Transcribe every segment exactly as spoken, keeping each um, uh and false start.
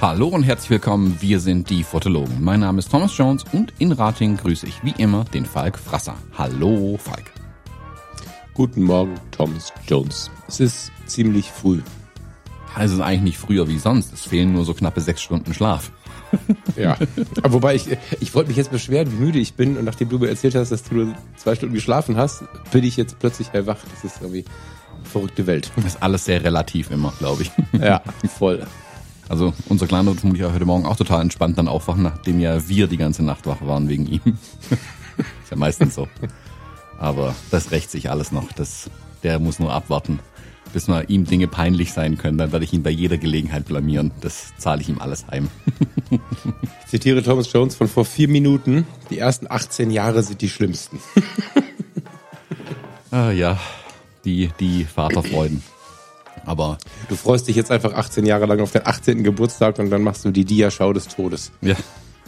Hallo und herzlich willkommen, wir sind die Fotologen. Mein Name ist Thomas Jones und in Rating grüße ich wie immer den Falk Frasser. Hallo Falk. Guten Morgen Thomas Jones. Es ist ziemlich früh. Es ist eigentlich nicht früher wie sonst, es fehlen nur so knappe sechs Stunden Schlaf. Ja, aber wobei ich, ich wollte mich jetzt beschweren, wie müde ich bin und nachdem du mir erzählt hast, dass du nur zwei Stunden geschlafen hast, bin ich jetzt plötzlich erwacht. Das ist irgendwie eine verrückte Welt. Das ist alles sehr relativ immer, glaube ich. Ja, voll. Also unser Kleiner muss ja heute Morgen auch total entspannt dann aufwachen, nachdem ja wir die ganze Nacht wach waren wegen ihm. Ist ja meistens so. Aber das rächt sich alles noch. Das, der muss nur abwarten, bis mal ihm Dinge peinlich sein können. Dann werde ich ihn bei jeder Gelegenheit blamieren. Das zahle ich ihm alles heim. Ich zitiere Thomas Jones von vor vier Minuten. Die ersten achtzehn Jahre sind die schlimmsten. Ah ja, die, die Vaterfreuden. Aber du freust dich jetzt einfach achtzehn Jahre lang auf den achtzehnten Geburtstag und dann machst du die Dia-Schau des Todes. Ja,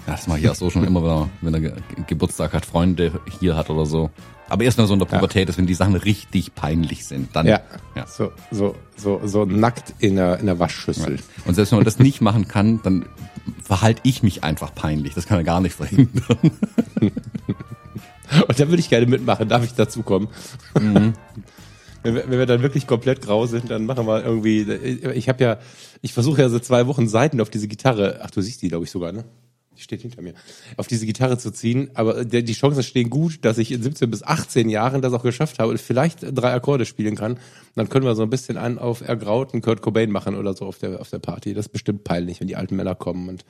das mache ich auch so schon immer, wenn er, wenn er Geburtstag hat, Freunde hier hat oder so. Aber erst mal so in der Pubertät, dass wenn die Sachen richtig peinlich sind, dann ja, ja. So, so, so, so nackt in der, in der Waschschüssel. Ja. Und selbst wenn man das nicht machen kann, dann verhalte ich mich einfach peinlich. Das kann man gar nicht verhindern. Und da würde ich gerne mitmachen. Darf ich dazukommen? Mhm. Wenn wir, wenn wir dann wirklich komplett grau sind, dann machen wir irgendwie. Ich habe ja, ich versuche ja seit zwei Wochen Saiten auf diese Gitarre. Ach, du siehst die, glaube ich, sogar, ne? Die steht hinter mir. Auf diese Gitarre zu ziehen. Aber der, die Chancen stehen gut, dass ich in siebzehn bis achtzehn Jahren das auch geschafft habe und vielleicht drei Akkorde spielen kann. Dann können wir so ein bisschen einen auf ergrauten Kurt Cobain machen oder so auf der auf der Party. Das ist bestimmt peinlich, wenn die alten Männer kommen und.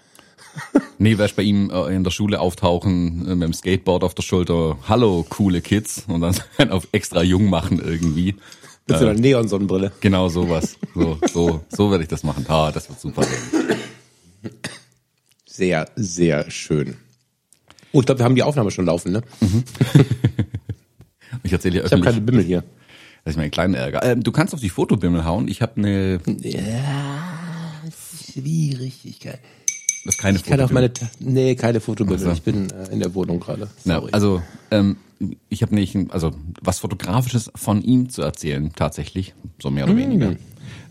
Nee, wärst bei ihm in der Schule auftauchen mit dem Skateboard auf der Schulter. Hallo, coole Kids. Und dann auf extra jung machen irgendwie. Mit so einer Neonsonnenbrille. Genau sowas. So, so, so werde ich das machen. Ah, das wird super. Sehr, sehr schön. Oh, ich glaube, wir haben die Aufnahme schon laufen, ne? Mhm. Ich erzähle dir öffentlich. Ich habe keine Bimmel hier. Das ist mein kleiner Ärger. Ähm, du kannst auf die Fotobimmel hauen. Ich habe eine... Ja, schwierig. Ich kann... Das keine ich kann auch meine Ta- nee, keine Fotobimmel. Also. Ich bin äh, in der Wohnung gerade. Ja, also ähm, ich habe nicht, also was Fotografisches von ihm zu erzählen tatsächlich, so mehr oder mm. weniger.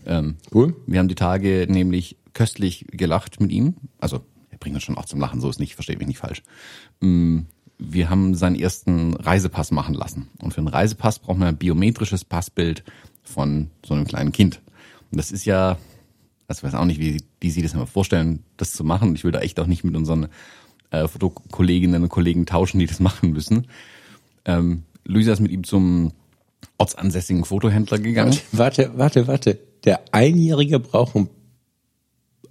Ähm, cool. Wir haben die Tage nämlich köstlich gelacht mit ihm. Also er bringt uns schon auch zum Lachen, so ist nicht, versteht mich nicht falsch. Ähm, wir haben seinen ersten Reisepass machen lassen und für einen Reisepass braucht man ein biometrisches Passbild von so einem kleinen Kind. Und das ist ja Also ich weiß auch nicht, wie die sich das immer vorstellen, das zu machen. Ich will da echt auch nicht mit unseren äh, Fotokolleginnen und Kollegen tauschen, die das machen müssen. Ähm, Luisa ist mit ihm zum ortsansässigen Fotohändler gegangen. Warte, warte, warte. Der Einjährige braucht einen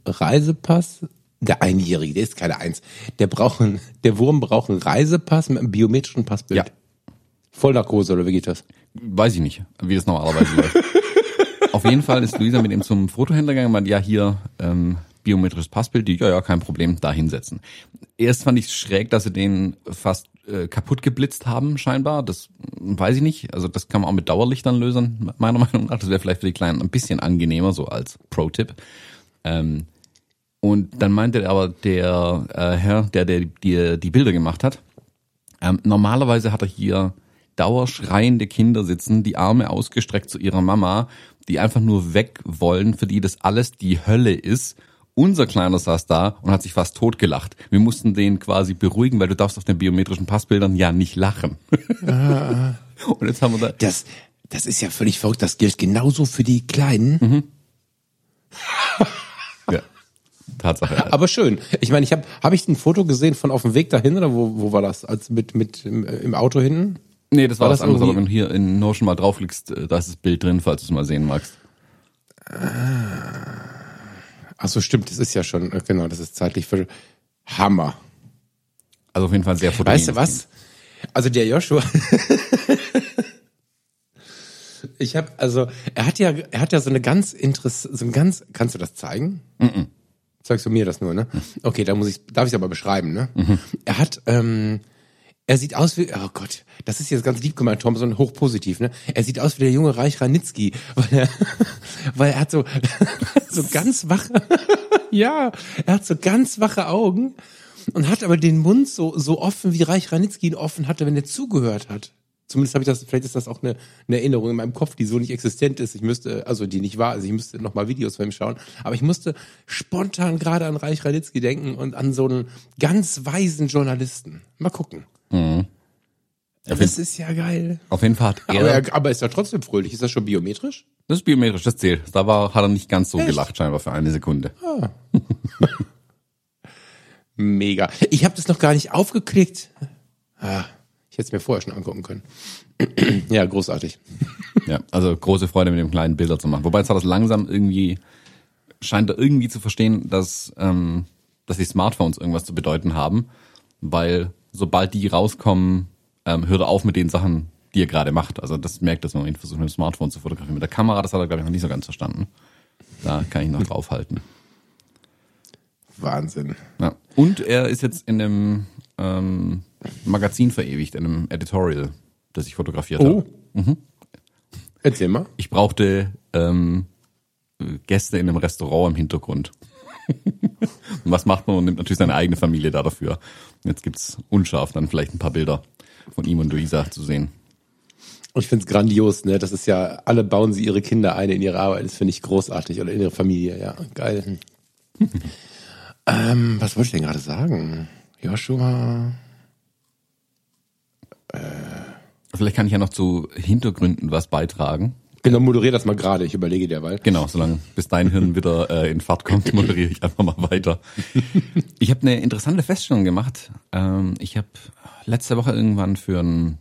Reisepass. Der Einjährige, der ist keine Eins. Der braucht einen, der Wurm braucht einen Reisepass mit einem biometrischen Passbild. Ja. Vollnarkose oder wie geht das? Weiß ich nicht, wie das normalerweise läuft. Auf jeden Fall ist Luisa mit ihm zum Fotohändler gegangen und meinte, ja hier, ähm, biometrisches Passbild, die, ja, ja, kein Problem, da hinsetzen. Erst fand ich es schräg, dass sie den fast äh, kaputt geblitzt haben scheinbar, das weiß ich nicht, also das kann man auch mit Dauerlichtern lösen, meiner Meinung nach, das wäre vielleicht für die Kleinen ein bisschen angenehmer, so als Pro-Tipp. Ähm, und dann meinte aber der äh, Herr, der, der dir die Bilder gemacht hat, ähm, normalerweise hat er hier dauerschreiende Kinder sitzen, die Arme ausgestreckt zu ihrer Mama, die einfach nur weg wollen, für die das alles die Hölle ist. Unser Kleiner saß da und hat sich fast totgelacht. Wir mussten den quasi beruhigen, weil du darfst auf den biometrischen Passbildern ja nicht lachen. Ah, und jetzt haben wir da... Das, das ist ja völlig verrückt, das gilt genauso für die Kleinen. Mhm. Ja, Tatsache. Halt. Aber schön. Ich meine, ich habe hab ich ein Foto gesehen von auf dem Weg dahin oder wo, wo war das? Als mit, mit im, im Auto hinten? Nee, das war, war das anderes, aber wenn du hier in Notion mal draufklickst, da ist das Bild drin, falls du es mal sehen magst. Ach so, stimmt, das ist ja schon, genau, das ist zeitlich für Hammer. Also auf jeden Fall sehr fotogen. Weißt du was? Kind. Also der Joshua, ich habe, also er hat ja, er hat ja so eine ganz interessante, so ein ganz, kannst du das zeigen? Mhm. Zeigst du mir das nur, ne? Okay, da muss ich, darf ich es aber beschreiben, ne? Mhm. Er hat, ähm, Er sieht aus wie, oh Gott, das ist jetzt ganz lieb gemeint, Thompson, hochpositiv, ne? Er sieht aus wie der junge Reich Ranitzky, weil er, weil er hat so, so ganz wache, ja, er hat so ganz wache Augen und hat aber den Mund so, so offen, wie Reich Ranitzky ihn offen hatte, wenn er zugehört hat. Zumindest habe ich das, vielleicht ist das auch eine, eine Erinnerung in meinem Kopf, die so nicht existent ist. Ich müsste, also die nicht wahr ist, also ich müsste nochmal Videos von ihm schauen. Aber ich musste spontan gerade an Reich Ranitzky denken und an so einen ganz weisen Journalisten. Mal gucken. Mhm. Das ist ja geil. Auf jeden Fall. Hat er aber, er, aber ist er trotzdem fröhlich? Ist das schon biometrisch? Das ist biometrisch, das zählt. Da war, hat er nicht ganz so Echt? gelacht, scheinbar für eine Sekunde. Ah. Mega. Ich habe das noch gar nicht aufgeklickt. Ah, ich hätte es mir vorher schon angucken können. Ja, großartig. Ja, also große Freude mit dem kleinen Bilder zu machen. Wobei jetzt hat das langsam irgendwie, scheint er irgendwie zu verstehen, dass, ähm, dass die Smartphones irgendwas zu bedeuten haben, weil sobald die rauskommen, ähm, hört er auf mit den Sachen, die er gerade macht. Also das merkt er, wenn man ihn versucht, mit dem Smartphone zu fotografieren. Mit der Kamera, das hat er, glaube ich, noch nicht so ganz verstanden. Da kann ich noch draufhalten. Wahnsinn. Ja. Und er ist jetzt in einem ähm, Magazin verewigt, in einem Editorial, das ich fotografiert oh. habe. Mhm. Erzähl mal. Ich brauchte ähm, Gäste in einem Restaurant im Hintergrund. Und was macht man? Man nimmt natürlich seine eigene Familie da dafür. Jetzt gibt's unscharf dann vielleicht ein paar Bilder von ihm und Luisa zu sehen. Ich find's grandios, ne? Das ist ja, alle bauen sie ihre Kinder ein in ihre Arbeit. Das finde ich großartig. Oder in ihre Familie, ja. Geil. ähm, was wollte ich denn gerade sagen? Joshua? Äh. Vielleicht kann ich ja noch zu Hintergründen was beitragen. Genau, moderiere das mal gerade, ich überlege derweil. Genau, solange bis dein Hirn wieder äh, in Fahrt kommt, moderiere ich einfach mal weiter. Ich habe eine interessante Feststellung gemacht. Ähm, ich habe letzte Woche irgendwann für einen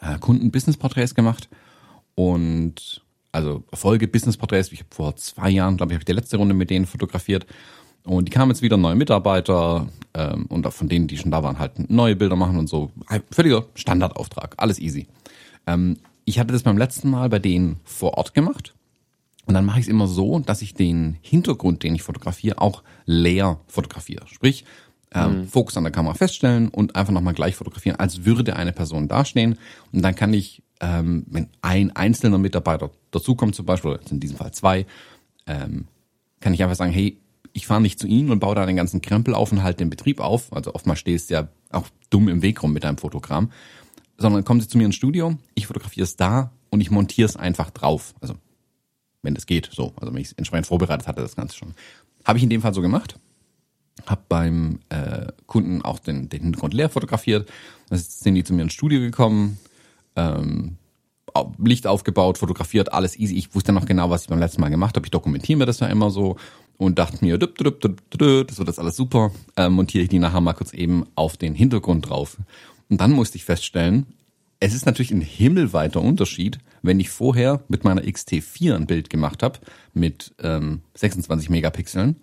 äh, Kunden Business-Porträts gemacht und also Folge Business-Porträts. Ich habe vor zwei Jahren, glaube ich, habe ich die letzte Runde mit denen fotografiert und die kamen jetzt wieder neue Mitarbeiter ähm, und von denen, die schon da waren, halt neue Bilder machen und so. Völliger Standardauftrag, alles easy. Ähm, Ich hatte das beim letzten Mal bei denen vor Ort gemacht und dann mache ich es immer so, dass ich den Hintergrund, den ich fotografiere, auch leer fotografiere. Sprich, ähm, mhm. Fokus an der Kamera feststellen und einfach nochmal gleich fotografieren, als würde eine Person dastehen. Und dann kann ich, ähm, wenn ein einzelner Mitarbeiter dazukommt zum Beispiel, in diesem Fall zwei, ähm, kann ich einfach sagen, hey, ich fahre nicht zu Ihnen und baue da den ganzen Krempel auf und halte den Betrieb auf. Also oftmals stehst du ja auch dumm im Weg rum mit deinem Fotogramm. Sondern kommen Sie zu mir ins Studio, ich fotografiere es da und ich montiere es einfach drauf. Also, wenn das geht, so. Also, wenn ich es entsprechend vorbereitet hatte, das Ganze schon. Habe ich in dem Fall so gemacht. Habe beim äh, Kunden auch den, den Hintergrund leer fotografiert. Dann sind die zu mir ins Studio gekommen, ähm, Licht aufgebaut, fotografiert, alles easy. Ich wusste noch genau, was ich beim letzten Mal gemacht habe. Ich dokumentiere mir das ja immer so und dachte mir, düpp, düpp, düpp, düpp, das wird jetzt alles super. Ähm, montiere ich die nachher mal kurz eben auf den Hintergrund drauf. Und dann musste ich feststellen, es ist natürlich ein himmelweiter Unterschied, wenn ich vorher mit meiner X T vier ein Bild gemacht habe, mit ähm, sechsundzwanzig Megapixeln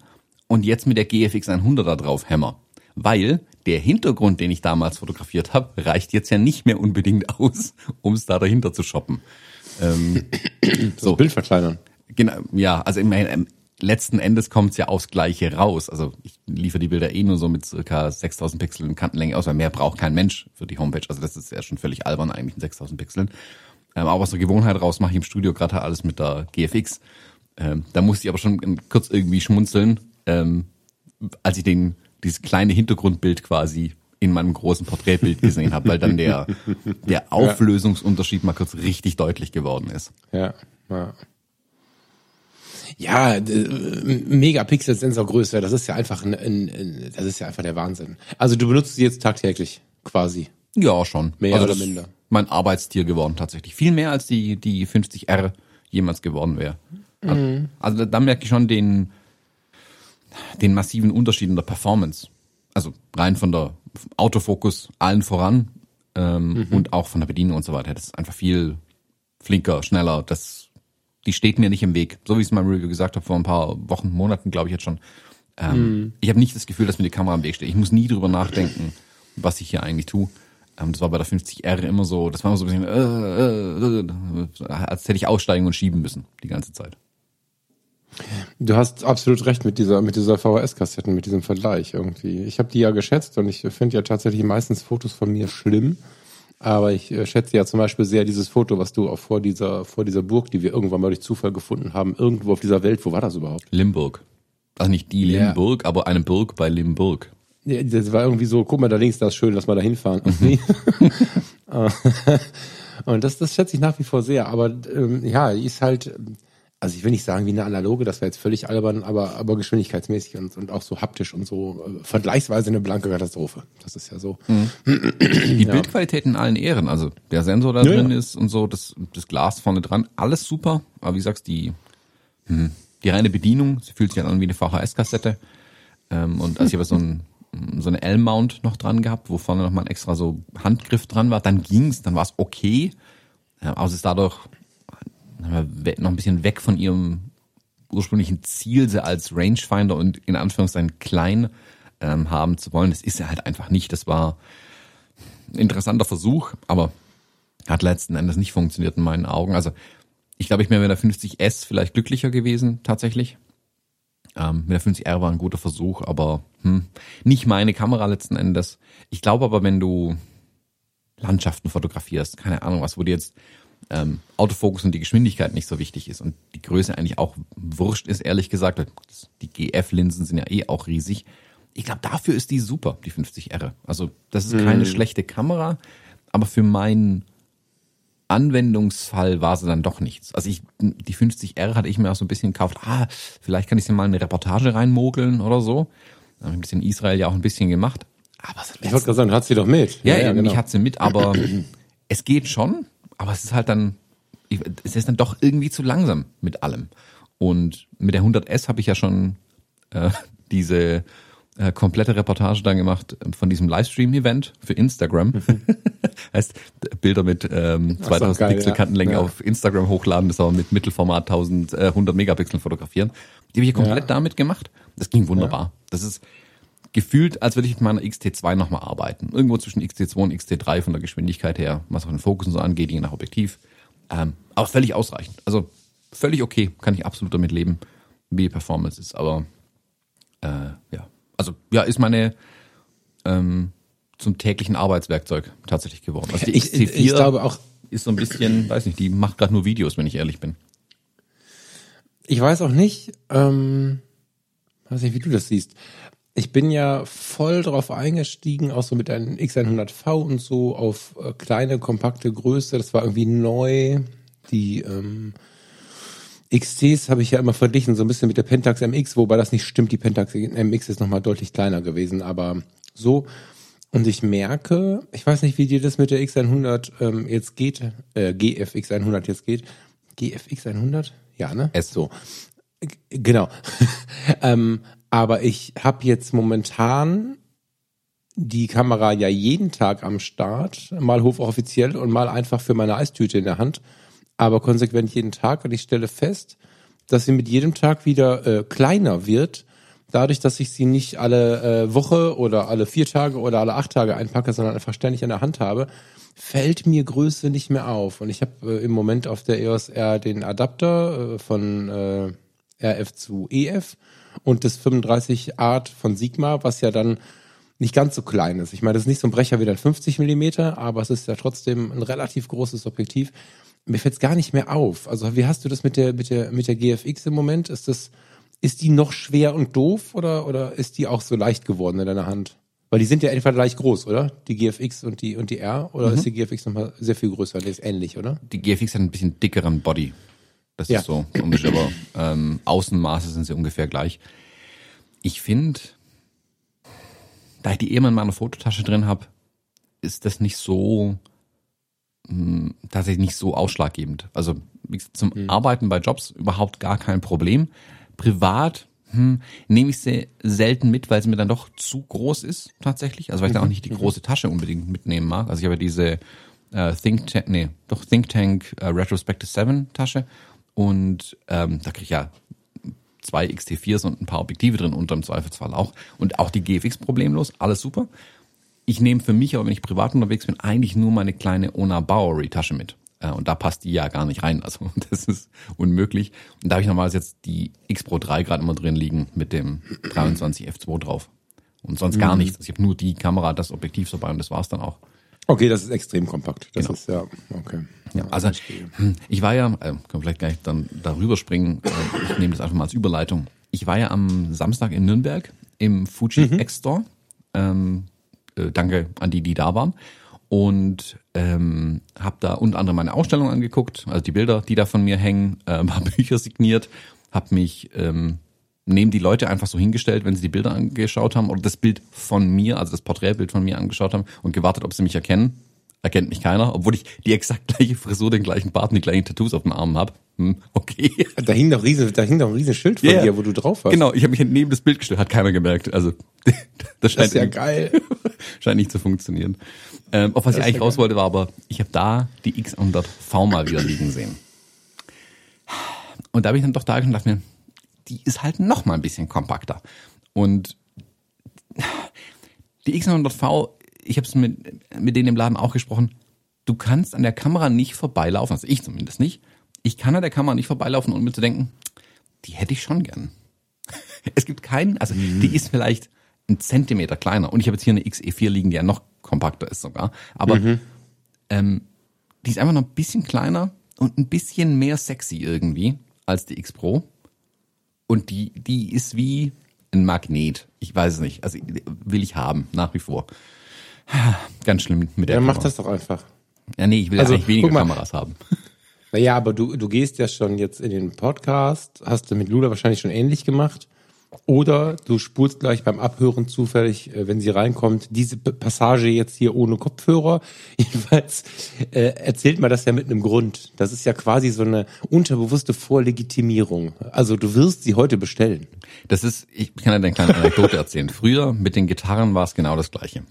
und jetzt mit der G F X hundert da drauf hämmer. Weil der Hintergrund, den ich damals fotografiert habe, reicht jetzt ja nicht mehr unbedingt aus, um es da dahinter zu shoppen. Ähm, so Bild verkleinern. Genau, ja, also im, im letzten Endes kommt es ja aufs Gleiche raus. Also ich liefere die Bilder eh nur so mit circa sechstausend Pixeln Kantenlänge aus, weil mehr braucht kein Mensch für die Homepage. Also das ist ja schon völlig albern eigentlich in sechstausend Pixeln. Ähm, aber aus der Gewohnheit raus mache ich im Studio gerade alles mit der G F X. Ähm, da musste ich aber schon kurz irgendwie schmunzeln, ähm, als ich den dieses kleine Hintergrundbild quasi in meinem großen Porträtbild gesehen habe, weil dann der der Auflösungsunterschied mal kurz richtig deutlich geworden ist. Ja, ja. Ja, Megapixel-Sensorgröße, das ist ja einfach ein, ein, ein, das ist ja einfach der Wahnsinn. Also du benutzt sie jetzt tagtäglich, quasi. Ja, schon. Mehr also oder minder. Mein Arbeitstier geworden tatsächlich. Viel mehr als die die fünfzig R jemals geworden wäre. Also, mhm. also da merke ich schon den den massiven Unterschied in der Performance. Also rein von der Autofokus allen voran ähm, mhm. und auch von der Bedienung und so weiter. Das ist einfach viel flinker, schneller, das die steht mir nicht im Weg. So wie ich es in meinem Review gesagt habe, vor ein paar Wochen, Monaten, glaube ich jetzt schon. Ähm, mm. Ich habe nicht das Gefühl, dass mir die Kamera im Weg steht. Ich muss nie drüber nachdenken, was ich hier eigentlich tue. Ähm, das war bei der fünfzig R immer so, das war immer so ein bisschen, äh, äh, als hätte ich aussteigen und schieben müssen, die ganze Zeit. Du hast absolut recht mit dieser mit dieser V H S-Kassetten, mit diesem Vergleich irgendwie. Ich habe die ja geschätzt und ich finde ja tatsächlich meistens Fotos von mir schlimm. Aber ich schätze ja zum Beispiel sehr dieses Foto, was du auch vor dieser, vor dieser Burg, die wir irgendwann mal durch Zufall gefunden haben, irgendwo auf dieser Welt, wo war das überhaupt? Limburg. Also nicht die Limburg, ja. Aber eine Burg bei Limburg. Ja, das war irgendwie so, guck mal, da links, da ist schön, lass mal da hinfahren. Mhm. Und das, das schätze ich nach wie vor sehr. Aber ähm, ja, ist halt, also ich will nicht sagen wie eine analoge, das wäre jetzt völlig albern, aber, aber geschwindigkeitsmäßig und, und auch so haptisch und so äh, vergleichsweise eine blanke Katastrophe. Das ist ja so. Mhm. Die ja. Bildqualität in allen Ehren, also der Sensor da ja, drin ja. ist und so, das, das Glas vorne dran, alles super. Aber wie sagst die mh, die reine Bedienung, sie fühlt sich an wie eine V H S-Kassette. Ähm, und als ich aber so, ein, so eine L-Mount noch dran gehabt, wo vorne nochmal ein extra so Handgriff dran war, dann ging's, dann war's okay. Ähm, aber es ist dadurch noch ein bisschen weg von ihrem ursprünglichen Ziel, sie als Rangefinder und in Anführungszeichen klein ähm, haben zu wollen. Das ist ja halt einfach nicht. Das war ein interessanter Versuch, aber hat letzten Endes nicht funktioniert in meinen Augen. Also ich glaube, ich wäre mit der fünfzig S vielleicht glücklicher gewesen, tatsächlich. Ähm, mit der fünfzig R war ein guter Versuch, aber hm, nicht meine Kamera letzten Endes. Ich glaube aber, wenn du Landschaften fotografierst, keine Ahnung was, wo dir jetzt Ähm, Autofokus und die Geschwindigkeit nicht so wichtig ist und die Größe eigentlich auch wurscht ist, ehrlich gesagt. Die G F-Linsen sind ja eh auch riesig. Ich glaube, dafür ist die super, die fünfzig R. Also das ist keine mm. schlechte Kamera, aber für meinen Anwendungsfall war sie dann doch nichts. Also ich, die fünfzig R hatte ich mir auch so ein bisschen gekauft, ah, vielleicht kann ich sie mal in eine Reportage reinmogeln oder so. Da habe ich ein bisschen Israel ja auch ein bisschen gemacht. Aber ich wollte gerade sagen, du hattest sie doch mit. Ja, ja, ja genau. Ich hatte sie mit, aber es geht schon. Aber es ist halt dann, es ist dann doch irgendwie zu langsam mit allem. Und mit der hundert S habe ich ja schon äh, diese äh, komplette Reportage dann gemacht von diesem Livestream-Event für Instagram. Heißt, Bilder mit ähm, zweitausend so, geil, Pixel Kantenlänge ja. auf Instagram hochladen, das aber mit Mittelformat eintausendeinhundert Megapixel fotografieren. Die habe ich ja komplett ja. damit gemacht. Das ging wunderbar. Ja. Das ist gefühlt, als würde ich mit meiner X T zwei nochmal arbeiten. Irgendwo zwischen X T zwei und X T drei von der Geschwindigkeit her, was auch den Fokus und so angeht, je nach Objektiv. Ähm, aber völlig ausreichend. Also völlig okay, kann ich absolut damit leben, wie die Performance ist. Aber äh, ja, also ja, ist meine ähm, zum täglichen Arbeitswerkzeug tatsächlich geworden. Also die ich, X T vier ich glaube auch, ist so ein bisschen, weiß nicht, die macht gerade nur Videos, wenn ich ehrlich bin. Ich weiß auch nicht, ähm, weiß nicht, wie du das siehst. Ich bin ja voll drauf eingestiegen, auch so mit einem X hundert V und so, auf äh, kleine, kompakte Größe. Das war irgendwie neu. Die ähm, X Ts habe ich ja immer verglichen, so ein bisschen mit der Pentax M X, wobei das nicht stimmt. Die Pentax M X ist nochmal deutlich kleiner gewesen, aber so. Und ich merke, ich weiß nicht, wie dir das mit der X hundert ähm, jetzt geht, äh, G F X hundert jetzt geht. G F X hundert? Ja, ne? S. So. G- genau. ähm, Aber ich habe jetzt momentan die Kamera ja jeden Tag am Start, mal hochoffiziell und mal einfach für meine Eistüte in der Hand, aber konsequent jeden Tag. Und ich stelle fest, dass sie mit jedem Tag wieder äh, kleiner wird, dadurch, dass ich sie nicht alle äh, Woche oder alle vier Tage oder alle acht Tage einpacke, sondern einfach ständig in der Hand habe, fällt mir Größe nicht mehr auf. Und ich habe äh, im Moment auf der E O S R den Adapter äh, von äh, R F zu E F und das fünfunddreißig Art von Sigma, was ja dann nicht ganz so klein ist. Ich meine, das ist nicht so ein Brecher wie dann fünfzig Millimeter, aber es ist ja trotzdem ein relativ großes Objektiv. Mir fällt es gar nicht mehr auf. Also wie hast du das mit der mit der mit der G F X im Moment? Ist das ist die noch schwer und doof oder oder ist die auch so leicht geworden in deiner Hand? Weil die sind ja etwa gleich groß, oder? Die G F X und die und die R, oder mhm. ist die G F X nochmal sehr viel größer? Die ist ähnlich, oder? Die G F X hat ein bisschen dickeren Body. Das ja. ist so, aber ähm, Außenmaße sind sie ungefähr gleich. Ich finde, da ich die eben in meiner Fototasche drin habe, ist das nicht so, mh, tatsächlich nicht so ausschlaggebend. Also zum mhm. Arbeiten bei Jobs überhaupt gar kein Problem. Privat hm, nehme ich sie selten mit, weil sie mir dann doch zu groß ist tatsächlich. Also weil ich mhm. dann auch nicht die große Tasche unbedingt mitnehmen mag. Also ich habe diese äh, Think Tank, nee, doch Think Tank äh, Retrospective sieben Tasche. Und ähm, da kriege ich ja zwei X T viers und ein paar Objektive drin, unter im Zweifelsfall auch. Und auch die G F X problemlos, alles super. Ich nehme für mich, aber wenn ich privat unterwegs bin, eigentlich nur meine kleine Ona Bowery Tasche mit. Und da passt die ja gar nicht rein. Also das ist unmöglich. Und da habe ich normalerweise jetzt die X Pro drei gerade immer drin liegen mit dem dreiundzwanzig F zwei drauf. Und sonst gar mhm. nichts. Also ich habe nur die Kamera, das Objektiv so bei und das war's dann auch. Okay, das ist extrem kompakt. Das genau. ist ja, okay. Ja, also ich war ja, äh, kann vielleicht gleich dann darüber springen, äh, ich nehme das einfach mal als Überleitung. Ich war ja am Samstag in Nürnberg im Fuji mhm. X-Store. Ähm, äh, danke an die, die da waren. Und ähm, habe da unter anderem meine Ausstellung angeguckt, also die Bilder, die da von mir hängen, äh, ein paar Bücher signiert, habe mich ähm, neben die Leute einfach so hingestellt, wenn sie die Bilder angeschaut haben oder das Bild von mir, also das Porträtbild von mir angeschaut haben und gewartet, ob sie mich erkennen. Erkennt mich keiner, obwohl ich die exakt gleiche Frisur, den gleichen Bart und die gleichen Tattoos auf den Armen habe. Hm, okay. Da hing doch riesen, da hing doch ein riesen Schild von yeah. dir, wo du drauf warst. Genau, ich habe mich neben das Bild gestellt, hat keiner gemerkt. Also das scheint das ist ja geil. scheint nicht zu funktionieren. Ähm, auf was das ich eigentlich ja raus wollte, war aber, ich habe da die X hundert V mal wieder liegen sehen. Und da bin ich dann doch da und dachte mir, die ist halt noch mal ein bisschen kompakter. Und die X hundert V, ich habe es mit, mit denen im Laden auch gesprochen, du kannst an der Kamera nicht vorbeilaufen, also ich zumindest nicht, ich kann an der Kamera nicht vorbeilaufen, ohne mir zu denken, die hätte ich schon gern. Es gibt keinen, also mhm. die ist vielleicht einen Zentimeter kleiner und ich habe jetzt hier eine X E vier liegen, die ja noch kompakter ist sogar, aber mhm. ähm, die ist einfach noch ein bisschen kleiner und ein bisschen mehr sexy irgendwie als die X Pro und die, die ist wie ein Magnet, ich weiß es nicht, also will ich haben, nach wie vor. Ganz schlimm mit der ja, Kamera. Ja, mach das doch einfach. Ja, nee, ich will also, eigentlich weniger mal, Kameras haben. Naja, aber du du gehst ja schon jetzt in den Podcast, hast du mit Lula wahrscheinlich schon ähnlich gemacht. Oder du spulst gleich beim Abhören zufällig, wenn sie reinkommt, diese Passage jetzt hier ohne Kopfhörer. Jedenfalls äh, erzählt man das ja mit einem Grund. Das ist ja quasi so eine unterbewusste Vorlegitimierung. Also du wirst sie heute bestellen. Das ist, ich kann dir eine kleine Anekdote erzählen. Früher mit den Gitarren war es genau das Gleiche.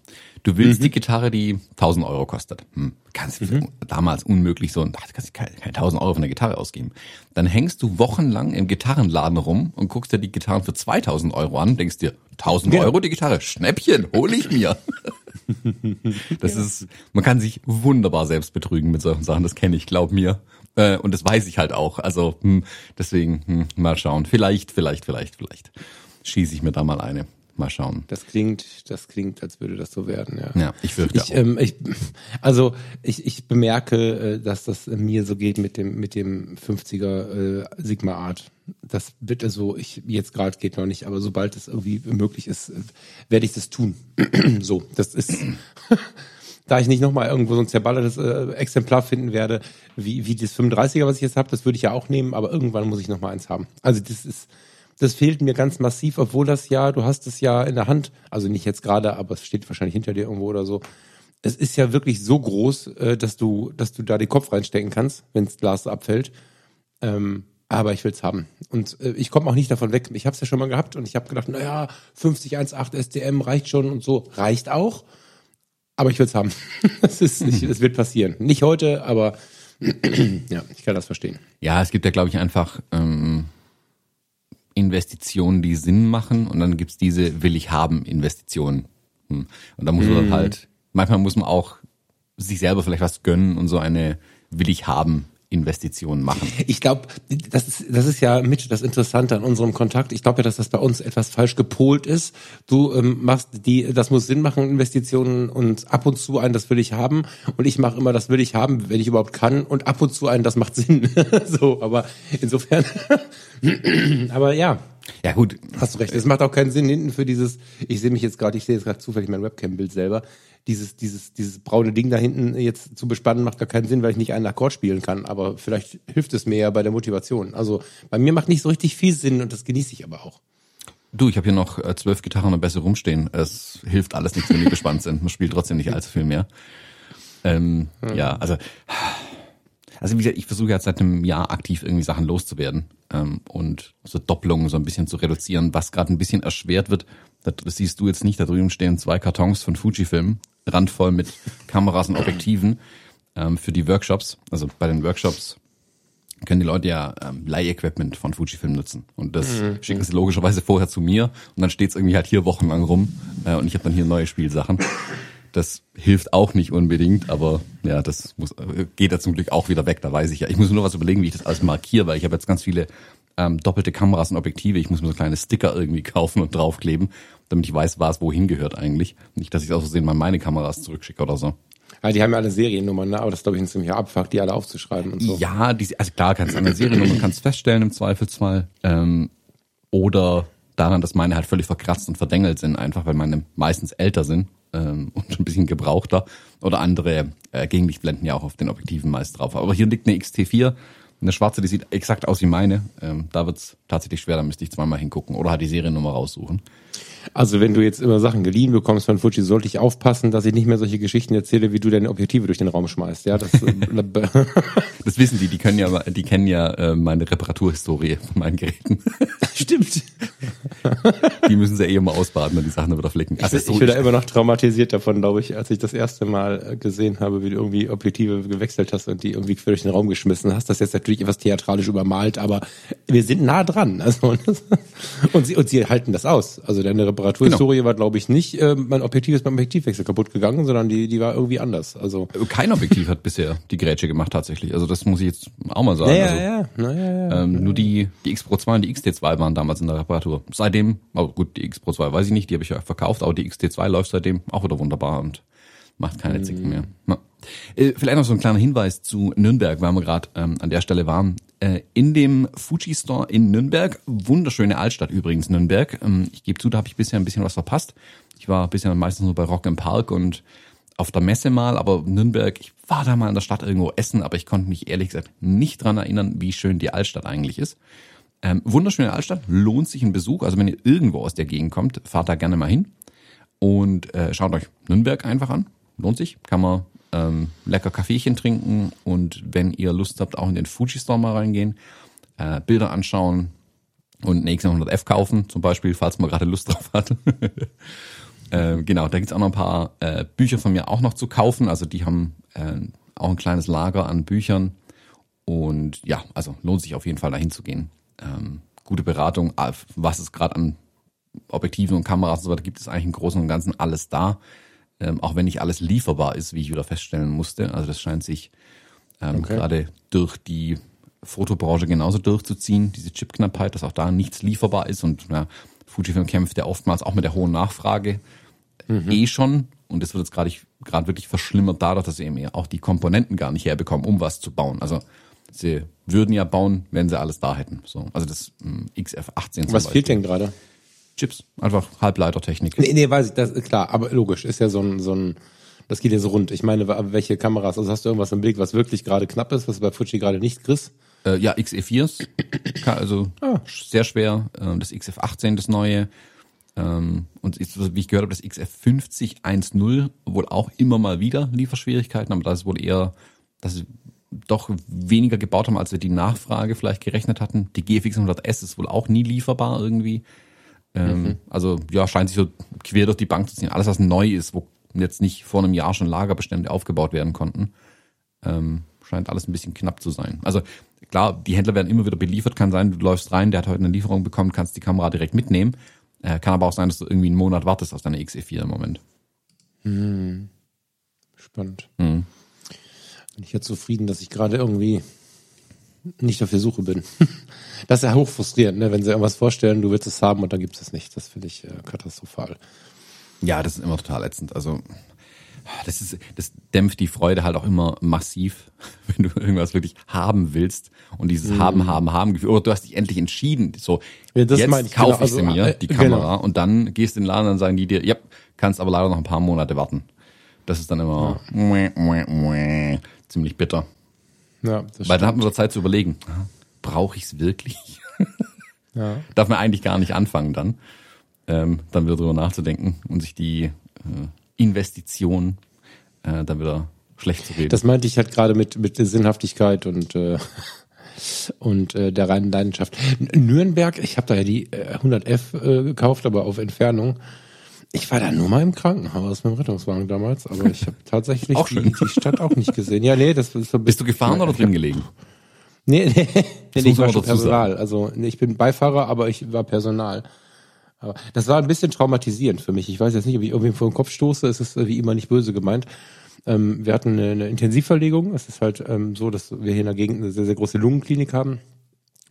Du willst mhm. die Gitarre, die tausend Euro kostet. Hm. Kannst mhm. damals unmöglich so, ach, kannst du keine, keine tausend Euro für eine Gitarre ausgeben. Dann hängst du wochenlang im Gitarrenladen rum und guckst dir die Gitarren für zweitausend Euro an, denkst dir, tausend Euro die Gitarre, Schnäppchen, hol ich mir. Das ist, man kann sich wunderbar selbst betrügen mit solchen Sachen, das kenne ich, glaub mir. Und das weiß ich halt auch, also hm, deswegen, hm, mal schauen, vielleicht, vielleicht, vielleicht, vielleicht schieße ich mir da mal eine. Mal schauen. Das klingt, das klingt, als würde das so werden, ja. Ja, ich fürchte ich, auch. Ähm, ich, also ich, ich bemerke, dass das mir so geht mit dem mit dem fünfziger äh, Sigma Art. Das wird also, ich jetzt gerade geht noch nicht, aber sobald es irgendwie möglich ist, werde ich das tun. So, das ist, da ich nicht nochmal irgendwo so ein zerballertes äh, Exemplar finden werde, wie, wie das fünfunddreißiger, was ich jetzt habe, das würde ich ja auch nehmen, aber irgendwann muss ich nochmal eins haben. Also das ist Das fehlt mir ganz massiv, obwohl das ja, du hast es ja in der Hand, also nicht jetzt gerade, aber es steht wahrscheinlich hinter dir irgendwo oder so. Es ist ja wirklich so groß, dass du, dass du da den Kopf reinstecken kannst, wenn das Glas abfällt. Ähm, aber ich will es haben. Und äh, ich komme auch nicht davon weg. Ich habe es ja schon mal gehabt und ich habe gedacht, naja, fünfzig eins Komma acht S D M reicht schon und so. Reicht auch, aber ich will es haben. Es wird passieren. Nicht heute, aber ja, ich kann das verstehen. Ja, es gibt ja, glaube ich, einfach Ähm Investitionen, die Sinn machen und dann gibt's diese Will-ich-haben-Investitionen. Hm. Und da muss mm. man halt, manchmal muss man auch sich selber vielleicht was gönnen und so eine Will-ich-haben-Investition machen. Ich glaube, das ist, das ist ja mit das Interessante an unserem Kontakt. Ich glaube ja, dass das bei uns etwas falsch gepolt ist. Du ähm, machst die, das muss Sinn machen, Investitionen und ab und zu ein, das will ich haben. Und ich mache immer, das will ich haben, wenn ich überhaupt kann. Und ab und zu ein, das macht Sinn. So, aber insofern... Aber ja, ja gut, hast du recht. Es macht auch keinen Sinn hinten für dieses. Ich sehe mich jetzt gerade, ich sehe jetzt gerade zufällig mein Webcam-Bild selber. Dieses, dieses, dieses braune Ding da hinten jetzt zu bespannen macht gar keinen Sinn, weil ich nicht einen Akkord spielen kann. Aber vielleicht hilft es mir ja bei der Motivation. Also bei mir macht nicht so richtig viel Sinn und das genieße ich aber auch. Du, ich habe hier noch äh, zwölf Gitarren und Bässe rumstehen. Es hilft alles nichts, wenn die gespannt sind. Man spielt trotzdem nicht allzu viel mehr. Ähm, hm. Ja, also. Also wie gesagt, ich versuche jetzt seit einem Jahr aktiv irgendwie Sachen loszuwerden ähm, und so Doppelungen so ein bisschen zu reduzieren, was gerade ein bisschen erschwert wird. Das siehst du jetzt nicht, da drüben stehen zwei Kartons von Fujifilm, randvoll mit Kameras und Objektiven ähm, für die Workshops. Also bei den Workshops können die Leute ja ähm, Leih-Equipment von Fujifilm nutzen. Und das mhm. schicken sie logischerweise vorher zu mir und dann steht es irgendwie halt hier wochenlang rum äh, und ich habe dann hier neue Spielsachen. Das hilft auch nicht unbedingt, aber ja, das muss, geht ja zum Glück auch wieder weg, da weiß ich ja. Ich muss mir nur was überlegen, wie ich das alles markiere, weil ich habe jetzt ganz viele ähm, doppelte Kameras und Objektive. Ich muss mir so kleine Sticker irgendwie kaufen und draufkleben, damit ich weiß, was wohin gehört eigentlich. Nicht, dass ich aus Versehen mal meine Kameras zurückschicke oder so. Also die haben ja alle Seriennummern, ne? Aber das glaube ich ein ziemlicher Abfuck, die alle aufzuschreiben und so. Ja, die, also klar, kannst du an der Seriennummer kannst feststellen im Zweifelsfall. Ähm, oder daran, dass meine halt völlig verkratzt und verdengelt sind, einfach weil meine meistens älter sind ähm, und ein bisschen gebrauchter. Oder andere äh, Gegenlichtblenden ja auch auf den Objektiven meist drauf. Aber hier liegt eine X T vier, eine schwarze, die sieht exakt aus wie meine. Ähm, da wird's tatsächlich schwer, da müsste ich zweimal hingucken oder halt die Seriennummer raussuchen. Also wenn du jetzt immer Sachen geliehen bekommst von Fuji, sollte ich aufpassen, dass ich nicht mehr solche Geschichten erzähle, wie du deine Objektive durch den Raum schmeißt. Ja, das, das wissen die, die können ja, die kennen ja meine Reparaturhistorie von meinen Geräten. Stimmt. Die müssen sie ja eh immer ausbaden, wenn die Sachen wieder flicken. Also ich bin da immer noch traumatisiert davon, glaube ich, als ich das erste Mal gesehen habe, wie du irgendwie Objektive gewechselt hast und die irgendwie quer durch den Raum geschmissen hast. Das ist jetzt natürlich etwas theatralisch übermalt, aber wir sind nah dran. Also, und, sie, und sie halten das aus. Also deine Reparaturhistorie genau. War, glaube ich, nicht, äh, mein Objektiv ist beim Objektivwechsel kaputt gegangen, sondern die, die war irgendwie anders. Also kein Objektiv hat bisher die Grätsche gemacht tatsächlich. Also das muss ich jetzt auch mal sagen. Naja, also, ja. Naja, ja. Ähm, naja. Nur die, die X-Pro zwei und die X T zwei waren damals in der Reparatur. Seitdem, aber gut, die X-Pro zwei weiß ich nicht, die habe ich ja verkauft, aber die X T zwei läuft seitdem auch wieder wunderbar und macht keine mhm. Zicken mehr. Na. Äh, vielleicht noch so ein kleiner Hinweis zu Nürnberg, weil wir gerade ähm, an der Stelle waren. Äh, in dem Fuji-Store in Nürnberg, wunderschöne Altstadt übrigens, Nürnberg. Ähm, ich gebe zu, da habe ich bisher ein bisschen was verpasst. Ich war bisher meistens nur bei Rock im Park und auf der Messe mal, aber Nürnberg, ich war da mal in der Stadt irgendwo essen, aber ich konnte mich ehrlich gesagt nicht dran erinnern, wie schön die Altstadt eigentlich ist. Ähm, wunderschöne Altstadt, lohnt sich ein Besuch. Also wenn ihr irgendwo aus der Gegend kommt, fahrt da gerne mal hin und äh, schaut euch Nürnberg einfach an. Lohnt sich, kann man Ähm, lecker Kaffeechen trinken und wenn ihr Lust habt, auch in den Fuji-Store mal reingehen, äh, Bilder anschauen und eine X hundert F kaufen, zum Beispiel, falls man gerade Lust drauf hat. äh, genau, da gibt's auch noch ein paar äh, Bücher von mir auch noch zu kaufen, also die haben äh, auch ein kleines Lager an Büchern und ja, also lohnt sich auf jeden Fall dahin zu gehen. Ähm, gute Beratung, was es gerade an Objektiven und Kameras und so weiter gibt, es eigentlich im Großen und Ganzen alles da. Ähm, auch wenn nicht alles lieferbar ist, wie ich wieder feststellen musste. Also das scheint sich ähm, okay. gerade durch die Fotobranche genauso durchzuziehen, diese Chipknappheit, dass auch da nichts lieferbar ist. Und ja, Fujifilm kämpft ja oftmals auch mit der hohen Nachfrage mhm. eh schon. Und das wird jetzt gerade gerade wirklich verschlimmert dadurch, dass sie eben auch die Komponenten gar nicht herbekommen, um was zu bauen. Also sie würden ja bauen, wenn sie alles da hätten. So, also das ähm, X F achtzehn. Was fehlt denn gerade? Chips, einfach Halbleitertechnik. Nee, nee, weiß ich, das klar, aber logisch, ist ja so ein, so ein, das geht ja so rund. Ich meine, welche Kameras, also hast du irgendwas im Blick, was wirklich gerade knapp ist, was du bei Fuji gerade nicht kriegst? Äh, ja, X E vier, also ah. sehr schwer, das X F achtzehn, das neue, und wie ich gehört habe, das X F fünfzig eins null, wohl auch immer mal wieder Lieferschwierigkeiten, aber das ist wohl eher, dass sie doch weniger gebaut haben, als wir die Nachfrage vielleicht gerechnet hatten. Die G F X hundert S ist wohl auch nie lieferbar irgendwie. Mhm. Also ja, scheint sich so quer durch die Bank zu ziehen. Alles, was neu ist, wo jetzt nicht vor einem Jahr schon Lagerbestände aufgebaut werden konnten, ähm, scheint alles ein bisschen knapp zu sein. Also klar, die Händler werden immer wieder beliefert. Kann sein, du läufst rein, der hat heute eine Lieferung bekommen, kannst die Kamera direkt mitnehmen. Äh, kann aber auch sein, dass du irgendwie einen Monat wartest auf deine X E vier im Moment. Mhm. Spannend. Mhm. Bin ich ja zufrieden, dass ich gerade irgendwie nicht auf der Suche bin. Das ist ja hochfrustrierend, ne? Wenn sie irgendwas vorstellen, du willst es haben und dann gibt es es nicht. Das finde ich äh, katastrophal. Ja, das ist immer total ätzend. Also das ist, das dämpft die Freude halt auch immer massiv, wenn du irgendwas wirklich haben willst und dieses mhm. haben, haben, haben Gefühl. Oder du hast dich endlich entschieden. So, ja, das jetzt ich, kaufe genau, ich sie also, mir, die äh, Kamera, genau. Und dann gehst du in den Laden und sagen die dir, ja, kannst aber leider noch ein paar Monate warten. Das ist dann immer ja. mäh, mäh, mäh, ziemlich bitter. Ja, das Weil dann stimmt. hat man so Zeit zu überlegen, brauche ich es wirklich? Ja. Darf man eigentlich gar nicht anfangen dann, ähm, dann wieder drüber nachzudenken und sich die äh, Investition äh, dann wieder schlecht zu reden. Das meinte ich halt gerade mit mit Sinnhaftigkeit und äh, und äh, der reinen Leidenschaft. Nürnberg, ich habe da ja die äh, hundert F äh, gekauft, aber auf Entfernung. Ich war da nur mal im Krankenhaus mit dem Rettungswagen damals, aber ich habe tatsächlich auch die, die Stadt auch nicht gesehen. Ja, nee, das ist so. Bist du gefahren oder drin gelegen? Nee, nee, nee, nee ich war schon Personal. Also nee, ich bin Beifahrer, aber ich war Personal. Aber das war ein bisschen traumatisierend für mich. Ich weiß jetzt nicht, ob ich irgendwie vor den Kopf stoße. Es ist wie immer nicht böse gemeint. Ähm, wir hatten eine, eine Intensivverlegung. Es ist halt ähm, so, dass wir hier in der Gegend eine sehr, sehr große Lungenklinik haben.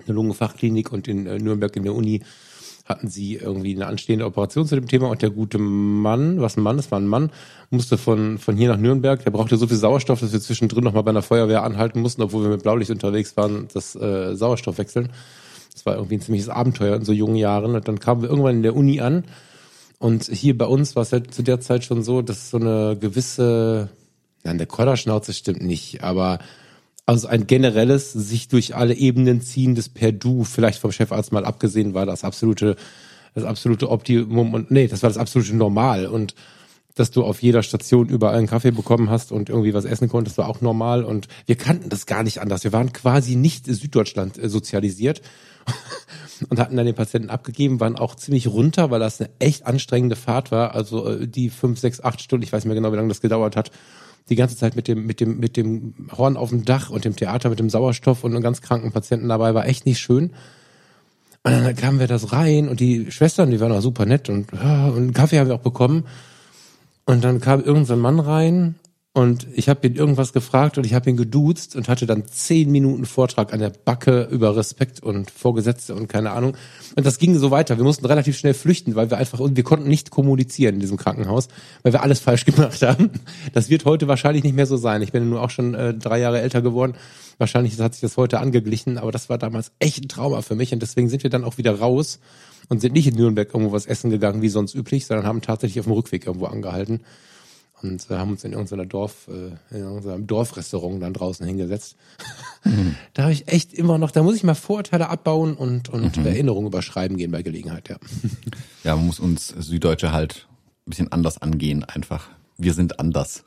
Eine Lungenfachklinik. Und in äh, Nürnberg in der Uni hatten sie irgendwie eine anstehende Operation zu dem Thema. Und der gute Mann, was ein Mann ist, war ein Mann, musste von von hier nach Nürnberg. Der brauchte so viel Sauerstoff, dass wir zwischendrin nochmal bei einer Feuerwehr anhalten mussten, obwohl wir mit Blaulicht unterwegs waren, das äh, Sauerstoff wechseln. Das war irgendwie ein ziemliches Abenteuer in so jungen Jahren. Und dann kamen wir irgendwann in der Uni an. Und hier bei uns war es halt zu der Zeit schon so, dass so eine gewisse, nein, der Kodderschnauze stimmt nicht, aber also ein generelles, sich durch alle Ebenen ziehendes Perdu, vielleicht vom Chefarzt mal abgesehen, war das absolute, das absolute Optimum. Und nee, das war das absolute Normal. Und dass du auf jeder Station überall einen Kaffee bekommen hast und irgendwie was essen konntest, war auch normal. Und wir kannten das gar nicht anders. Wir waren quasi nicht in Süddeutschland sozialisiert. Und hatten dann den Patienten abgegeben, waren auch ziemlich runter, weil das eine echt anstrengende Fahrt war. Also die fünf, sechs, acht Stunden, ich weiß nicht mehr genau, wie lange das gedauert hat, die ganze Zeit mit dem mit dem mit dem Horn auf dem Dach und dem Theater mit dem Sauerstoff und einem ganz kranken Patienten dabei, war echt nicht schön. Und dann kamen wir das rein und die Schwestern, die waren auch super nett und, und einen Kaffee haben wir auch bekommen. Und dann kam irgendein Mann rein. Und ich habe ihn irgendwas gefragt und ich habe ihn geduzt und hatte dann zehn Minuten Vortrag an der Backe über Respekt und Vorgesetzte und keine Ahnung. Und das ging so weiter. Wir mussten relativ schnell flüchten, weil wir einfach, wir konnten nicht kommunizieren in diesem Krankenhaus, weil wir alles falsch gemacht haben. Das wird heute wahrscheinlich nicht mehr so sein. Ich bin ja nun auch schon äh, drei Jahre älter geworden. Wahrscheinlich hat sich das heute angeglichen, aber das war damals echt ein Trauma für mich. Und deswegen sind wir dann auch wieder raus und sind nicht in Nürnberg irgendwo was essen gegangen, wie sonst üblich, sondern haben tatsächlich auf dem Rückweg irgendwo angehalten. Und haben uns in irgendeiner Dorf, in unserem Dorfrestaurant dann draußen hingesetzt. Mhm. Da habe ich echt immer noch, da muss ich mal Vorurteile abbauen und, und mhm. Erinnerungen überschreiben gehen bei Gelegenheit, ja. Ja, man muss uns Süddeutsche halt ein bisschen anders angehen, einfach. Wir sind anders.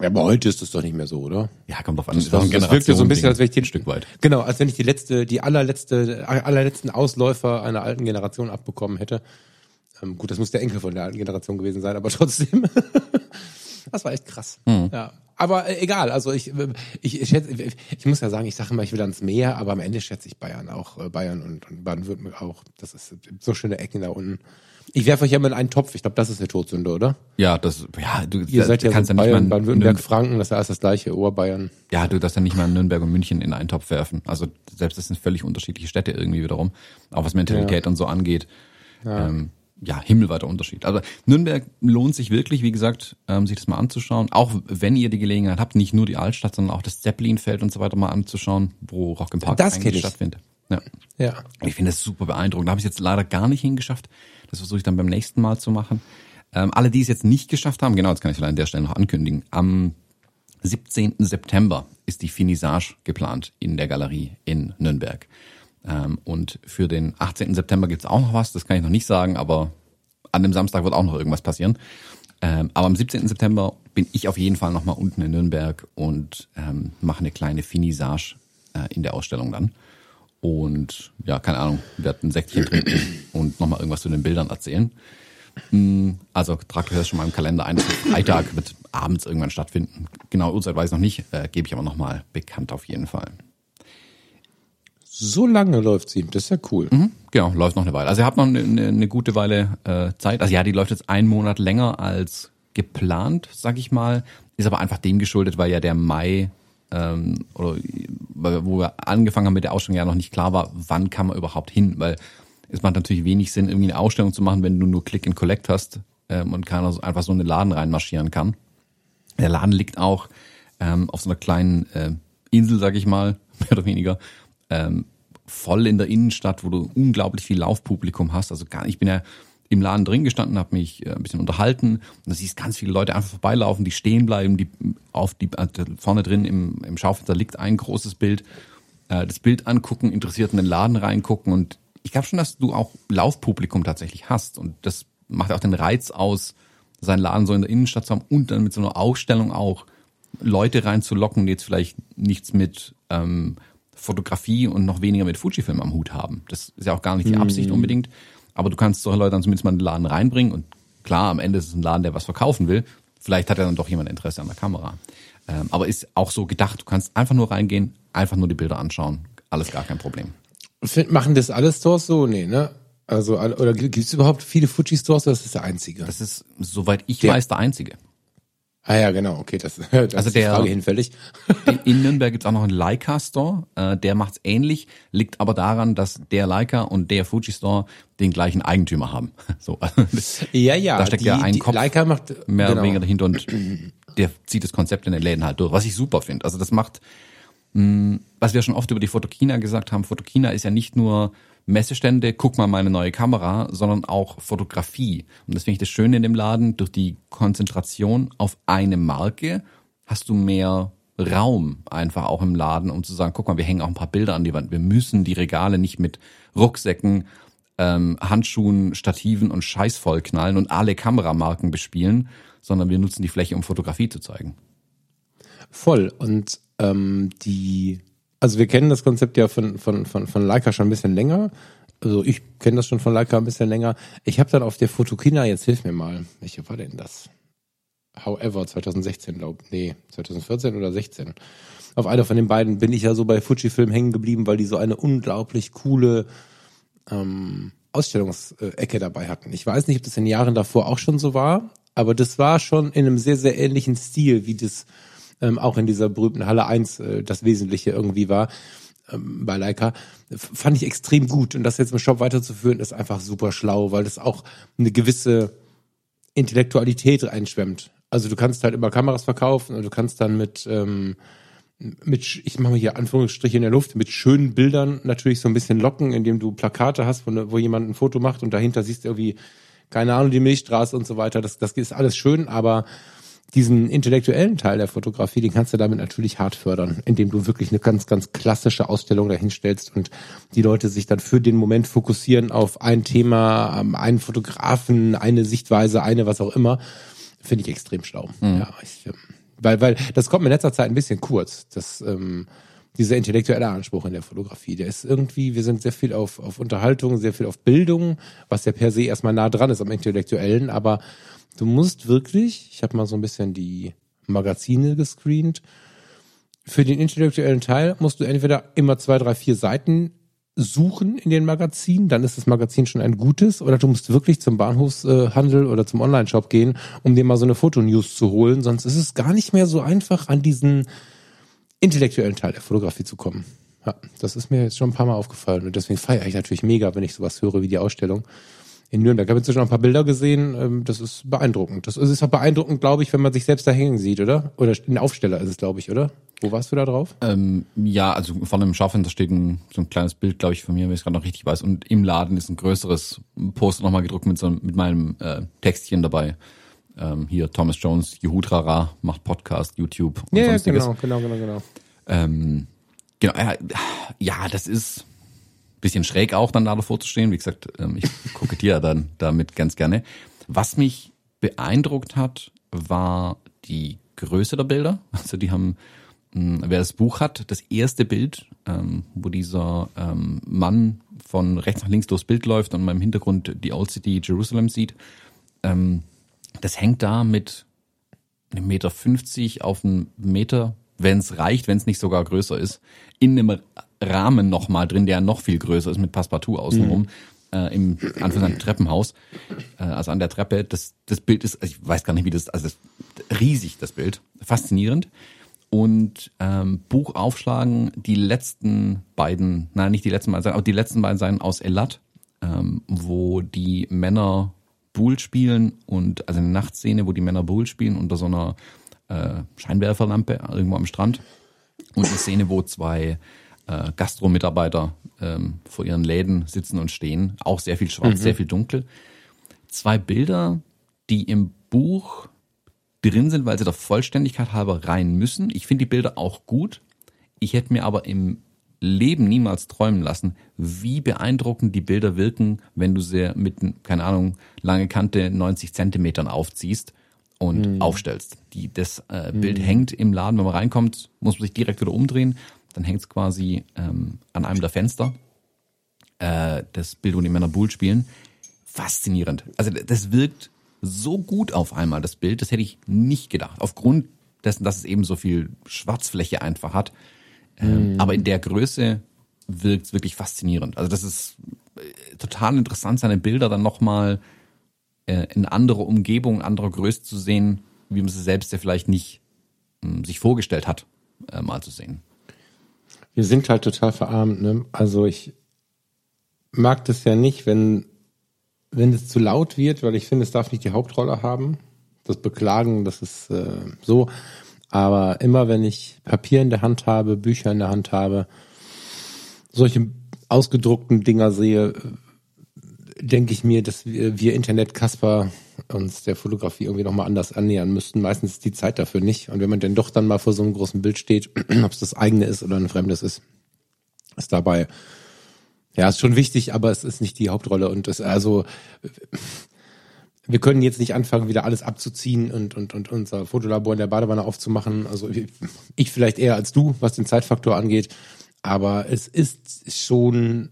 Ja, aber heute ist das doch nicht mehr so, oder? Ja, kommt drauf an. Das, das, das wirkt ja so ein bisschen, Ding, als wenn ich den, ein Stück weit. Genau, als wenn ich die letzte, die allerletzte, allerletzten Ausläufer einer alten Generation abbekommen hätte. Gut, das muss der Enkel von der alten Generation gewesen sein, aber trotzdem, das war echt krass. Mhm. Ja, aber egal, also ich ich, ich, schätze, ich muss ja sagen, ich sage immer, ich will ans Meer, aber am Ende schätze ich Bayern auch, Bayern und, und Baden-Württemberg auch. Das ist so schöne Ecken da unten. Ich werfe euch ja immer in einen Topf. Ich glaube, das ist eine Todsünde, oder? Ja, das, ja, du, ihr seid ja, kannst ja Bayern, nicht mal Baden-Württemberg, Nürnberg, Franken, das ist alles das gleiche, Oberbayern. Ja, du darfst ja nicht mal Nürnberg und München in einen Topf werfen. Also selbst das sind völlig unterschiedliche Städte irgendwie wiederum, auch was Mentalität ja. und so angeht. Ja. Ähm, ja, himmelweiter Unterschied. Also Nürnberg lohnt sich wirklich, wie gesagt, ähm, sich das mal anzuschauen. Auch wenn ihr die Gelegenheit habt, nicht nur die Altstadt, sondern auch das Zeppelinfeld und so weiter mal anzuschauen, wo Rock im Park eigentlich stattfindet. Ja. ja. Ich finde das super beeindruckend. Da habe ich es jetzt leider gar nicht hingeschafft. Das versuche ich dann beim nächsten Mal zu machen. Ähm, alle, die es jetzt nicht geschafft haben, genau, jetzt kann ich vielleicht an der Stelle noch ankündigen. Am siebzehnten September ist die Finissage geplant in der Galerie in Nürnberg. Und für den achtzehnten September gibt's auch noch was, das kann ich noch nicht sagen, aber an dem Samstag wird auch noch irgendwas passieren. Aber am siebzehnten September bin ich auf jeden Fall nochmal unten in Nürnberg und mache eine kleine Finissage in der Ausstellung dann. Und ja, keine Ahnung, werde ein Säckchen trinken und nochmal irgendwas zu den Bildern erzählen. Also tragt euch das schon mal im Kalender ein, Freitag wird abends irgendwann stattfinden. Genau, Uhrzeit weiß ich noch nicht, gebe ich aber nochmal bekannt auf jeden Fall. So lange läuft sie, das ist ja cool. Mhm, genau, läuft noch eine Weile. Also ihr habt noch eine, eine, eine gute Weile äh, Zeit. Also ja, die läuft jetzt einen Monat länger als geplant, sag ich mal. Ist aber einfach dem geschuldet, weil ja der Mai, ähm, oder wo wir angefangen haben mit der Ausstellung, ja noch nicht klar war, wann kann man überhaupt hin. Weil es macht natürlich wenig Sinn, irgendwie eine Ausstellung zu machen, wenn du nur Click and Collect hast ähm, und keiner so einfach so in den Laden reinmarschieren kann. Der Laden liegt auch ähm, auf so einer kleinen äh, Insel, sag ich mal, mehr oder weniger, Ähm, voll in der Innenstadt, wo du unglaublich viel Laufpublikum hast. Also gar, ich bin ja im Laden drin gestanden, habe mich äh, ein bisschen unterhalten und da siehst ganz viele Leute einfach vorbeilaufen, die stehen bleiben, die auf die äh, vorne drin im, im Schaufenster liegt ein großes Bild, äh, das Bild angucken, interessiert in den Laden reingucken und ich glaube schon, dass du auch Laufpublikum tatsächlich hast und das macht auch den Reiz aus, seinen Laden so in der Innenstadt zu haben und dann mit so einer Ausstellung auch Leute reinzulocken, die jetzt vielleicht nichts mit ähm, Fotografie und noch weniger mit Fujifilm am Hut haben. Das ist ja auch gar nicht die Absicht unbedingt. Aber du kannst solche Leute dann zumindest mal in den Laden reinbringen und klar, am Ende ist es ein Laden, der was verkaufen will. Vielleicht hat ja dann doch jemand Interesse an der Kamera. Ähm, aber ist auch so gedacht, du kannst einfach nur reingehen, einfach nur die Bilder anschauen. Alles gar kein Problem. Machen das alle Stores so? Nee, ne? Also, oder gibt es überhaupt viele Fuji-Stores oder ist das der einzige? Das ist, soweit ich der, weiß, der einzige. Ah ja, genau, okay, das, das also ist der, die Frage hinfällig. In Nürnberg gibt es auch noch einen Leica-Store, äh, der macht es ähnlich, liegt aber daran, dass der Leica und der Fuji-Store den gleichen Eigentümer haben. So, ja, ja, da steckt die, ja ein Kopf Leica macht, mehr genau. oder weniger dahinter und der zieht das Konzept in den Läden halt durch, was ich super finde. Also das macht, mh, was wir schon oft über die Fotokina gesagt haben, Fotokina ist ja nicht nur Messestände, guck mal meine neue Kamera, sondern auch Fotografie. Und das finde ich das Schöne in dem Laden, durch die Konzentration auf eine Marke hast du mehr Raum einfach auch im Laden, um zu sagen, guck mal, wir hängen auch ein paar Bilder an die Wand. Wir müssen die Regale nicht mit Rucksäcken, ähm, Handschuhen, Stativen und Scheiß vollknallen und alle Kameramarken bespielen, sondern wir nutzen die Fläche, um Fotografie zu zeigen. Voll. Und ähm, die... Also wir kennen das Konzept ja von von von von Leica schon ein bisschen länger. Also ich kenne das schon von Leica ein bisschen länger. Ich habe dann auf der Fotokina, jetzt hilf mir mal, welche war denn das? However, zwanzig sechzehn, glaube ich. Nee, zwanzig vierzehn oder sechzehn. Auf einer von den beiden bin ich ja so bei Fujifilm hängen geblieben, weil die so eine unglaublich coole ähm, Ausstellungsecke dabei hatten. Ich weiß nicht, ob das in den Jahren davor auch schon so war, aber das war schon in einem sehr, sehr ähnlichen Stil, wie das Ähm, auch in dieser berühmten Halle eins äh, das Wesentliche irgendwie war ähm, bei Leica, F- fand ich extrem gut. Und das jetzt im Shop weiterzuführen, ist einfach super schlau, weil das auch eine gewisse Intellektualität einschwemmt. Also du kannst halt immer Kameras verkaufen und du kannst dann mit, ähm, mit ich mache mal hier Anführungsstriche in der Luft, mit schönen Bildern natürlich so ein bisschen locken, indem du Plakate hast, wo, ne, wo jemand ein Foto macht und dahinter siehst du irgendwie, keine Ahnung, die Milchstraße und so weiter. Das, das ist alles schön, aber diesen intellektuellen Teil der Fotografie, den kannst du damit natürlich hart fördern, indem du wirklich eine ganz, ganz klassische Ausstellung dahinstellst und die Leute sich dann für den Moment fokussieren auf ein Thema, einen Fotografen, eine Sichtweise, eine was auch immer. Finde ich extrem schlau. Mhm. Ja, ich, weil, weil das kommt mir in letzter Zeit ein bisschen kurz, das, ähm, dieser intellektuelle Anspruch in der Fotografie. Der ist irgendwie, wir sind sehr viel auf, auf Unterhaltung, sehr viel auf Bildung, was ja per se erstmal nah dran ist am Intellektuellen, aber du musst wirklich, ich habe mal so ein bisschen die Magazine gescreent, für den intellektuellen Teil musst du entweder immer zwei, drei, vier Seiten suchen in den Magazinen, dann ist das Magazin schon ein gutes, oder du musst wirklich zum Bahnhofshandel oder zum Online-Shop gehen, um dir mal so eine Fotonews zu holen, sonst ist es gar nicht mehr so einfach, an diesen intellektuellen Teil der Fotografie zu kommen. Ja, das ist mir jetzt schon ein paar Mal aufgefallen und deswegen feiere ich natürlich mega, wenn ich sowas höre wie die Ausstellung in Nürnberg. Ich habe inzwischen noch ein paar Bilder gesehen, das ist beeindruckend. Das ist auch beeindruckend, glaube ich, wenn man sich selbst da hängen sieht, oder? Oder ein Aufsteller ist es, glaube ich, oder? Wo warst du da drauf? Ähm, ja, also vorne im Schaufenster steht ein, so ein kleines Bild, glaube ich, von mir, wenn ich es gerade noch richtig weiß. Und im Laden ist ein größeres Poster nochmal gedruckt mit so einem, mit meinem äh, Textchen dabei. Ähm, hier, Thomas Jones, Juhutrara, macht Podcast, YouTube und ja, sonstiges. Ja, genau, genau, genau, genau. Ähm, genau, äh, ja, das ist bisschen schräg auch dann da davor zu stehen. Wie gesagt, ich kokettiere dann damit ganz gerne. Was mich beeindruckt hat, war die Größe der Bilder. Also die haben, wer das Buch hat, das erste Bild, wo dieser Mann von rechts nach links durchs Bild läuft und man im Hintergrund die Old City Jerusalem sieht, das hängt da mit einem Meter fünfzig auf einen Meter, wenn es reicht, wenn es nicht sogar größer ist, in einem Rahmen nochmal drin, der noch viel größer ist, mit Passepartout außenrum, mhm. äh, im Anführungszeichen Treppenhaus, äh, also an der Treppe. Das, das Bild ist, ich weiß gar nicht, wie das, also das, riesig, das Bild, faszinierend. Und ähm, Buch aufschlagen, die letzten beiden, nein, nicht die letzten beiden, aber die letzten beiden Seiten aus Elat, ähm, wo die Männer Buhl spielen und, also eine Nachtszene, wo die Männer Buhl spielen unter so einer äh, Scheinwerferlampe irgendwo am Strand und eine Szene, wo zwei Äh, Gastro-Mitarbeiter ähm, vor ihren Läden sitzen und stehen. Auch sehr viel schwarz, mhm. sehr viel dunkel. Zwei Bilder, die im Buch drin sind, weil sie der Vollständigkeit halber rein müssen. Ich finde die Bilder auch gut. Ich hätte mir aber im Leben niemals träumen lassen, wie beeindruckend die Bilder wirken, wenn du sie mit, keine Ahnung, lange Kante neunzig Zentimetern aufziehst und mhm. aufstellst. Die, das äh, mhm. Bild hängt im Laden, wenn man reinkommt, muss man sich direkt wieder umdrehen. Dann hängt es quasi ähm, an einem der Fenster, äh, das Bild, wo die Männer Bull spielen. Faszinierend. Also das wirkt so gut auf einmal, das Bild. Das hätte ich nicht gedacht. Aufgrund dessen, dass es eben so viel Schwarzfläche einfach hat. Ähm, mhm. Aber in der Größe wirkt es wirklich faszinierend. Also das ist total interessant, seine Bilder dann nochmal äh, in andere Umgebungen, andere Größe zu sehen, wie man sie selbst ja vielleicht nicht mh, sich vorgestellt hat, äh, mal zu sehen. Wir sind halt total verarmt, ne? Also ich mag das ja nicht, wenn wenn es zu laut wird, weil ich finde, es darf nicht die Hauptrolle haben. Das Beklagen, das ist äh, so. Aber immer, wenn ich Papier in der Hand habe, Bücher in der Hand habe, solche ausgedruckten Dinger sehe, denke ich mir, dass wir, wir Internet-Kasper uns der Fotografie irgendwie nochmal anders annähern müssten. Meistens ist die Zeit dafür nicht. Und wenn man denn doch dann mal vor so einem großen Bild steht, ob es das eigene ist oder ein fremdes ist, ist dabei, ja, ist schon wichtig, aber es ist nicht die Hauptrolle. Und es, also, wir können jetzt nicht anfangen, wieder alles abzuziehen und, und, und unser Fotolabor in der Badewanne aufzumachen. Also, ich, ich vielleicht eher als du, was den Zeitfaktor angeht. Aber es ist schon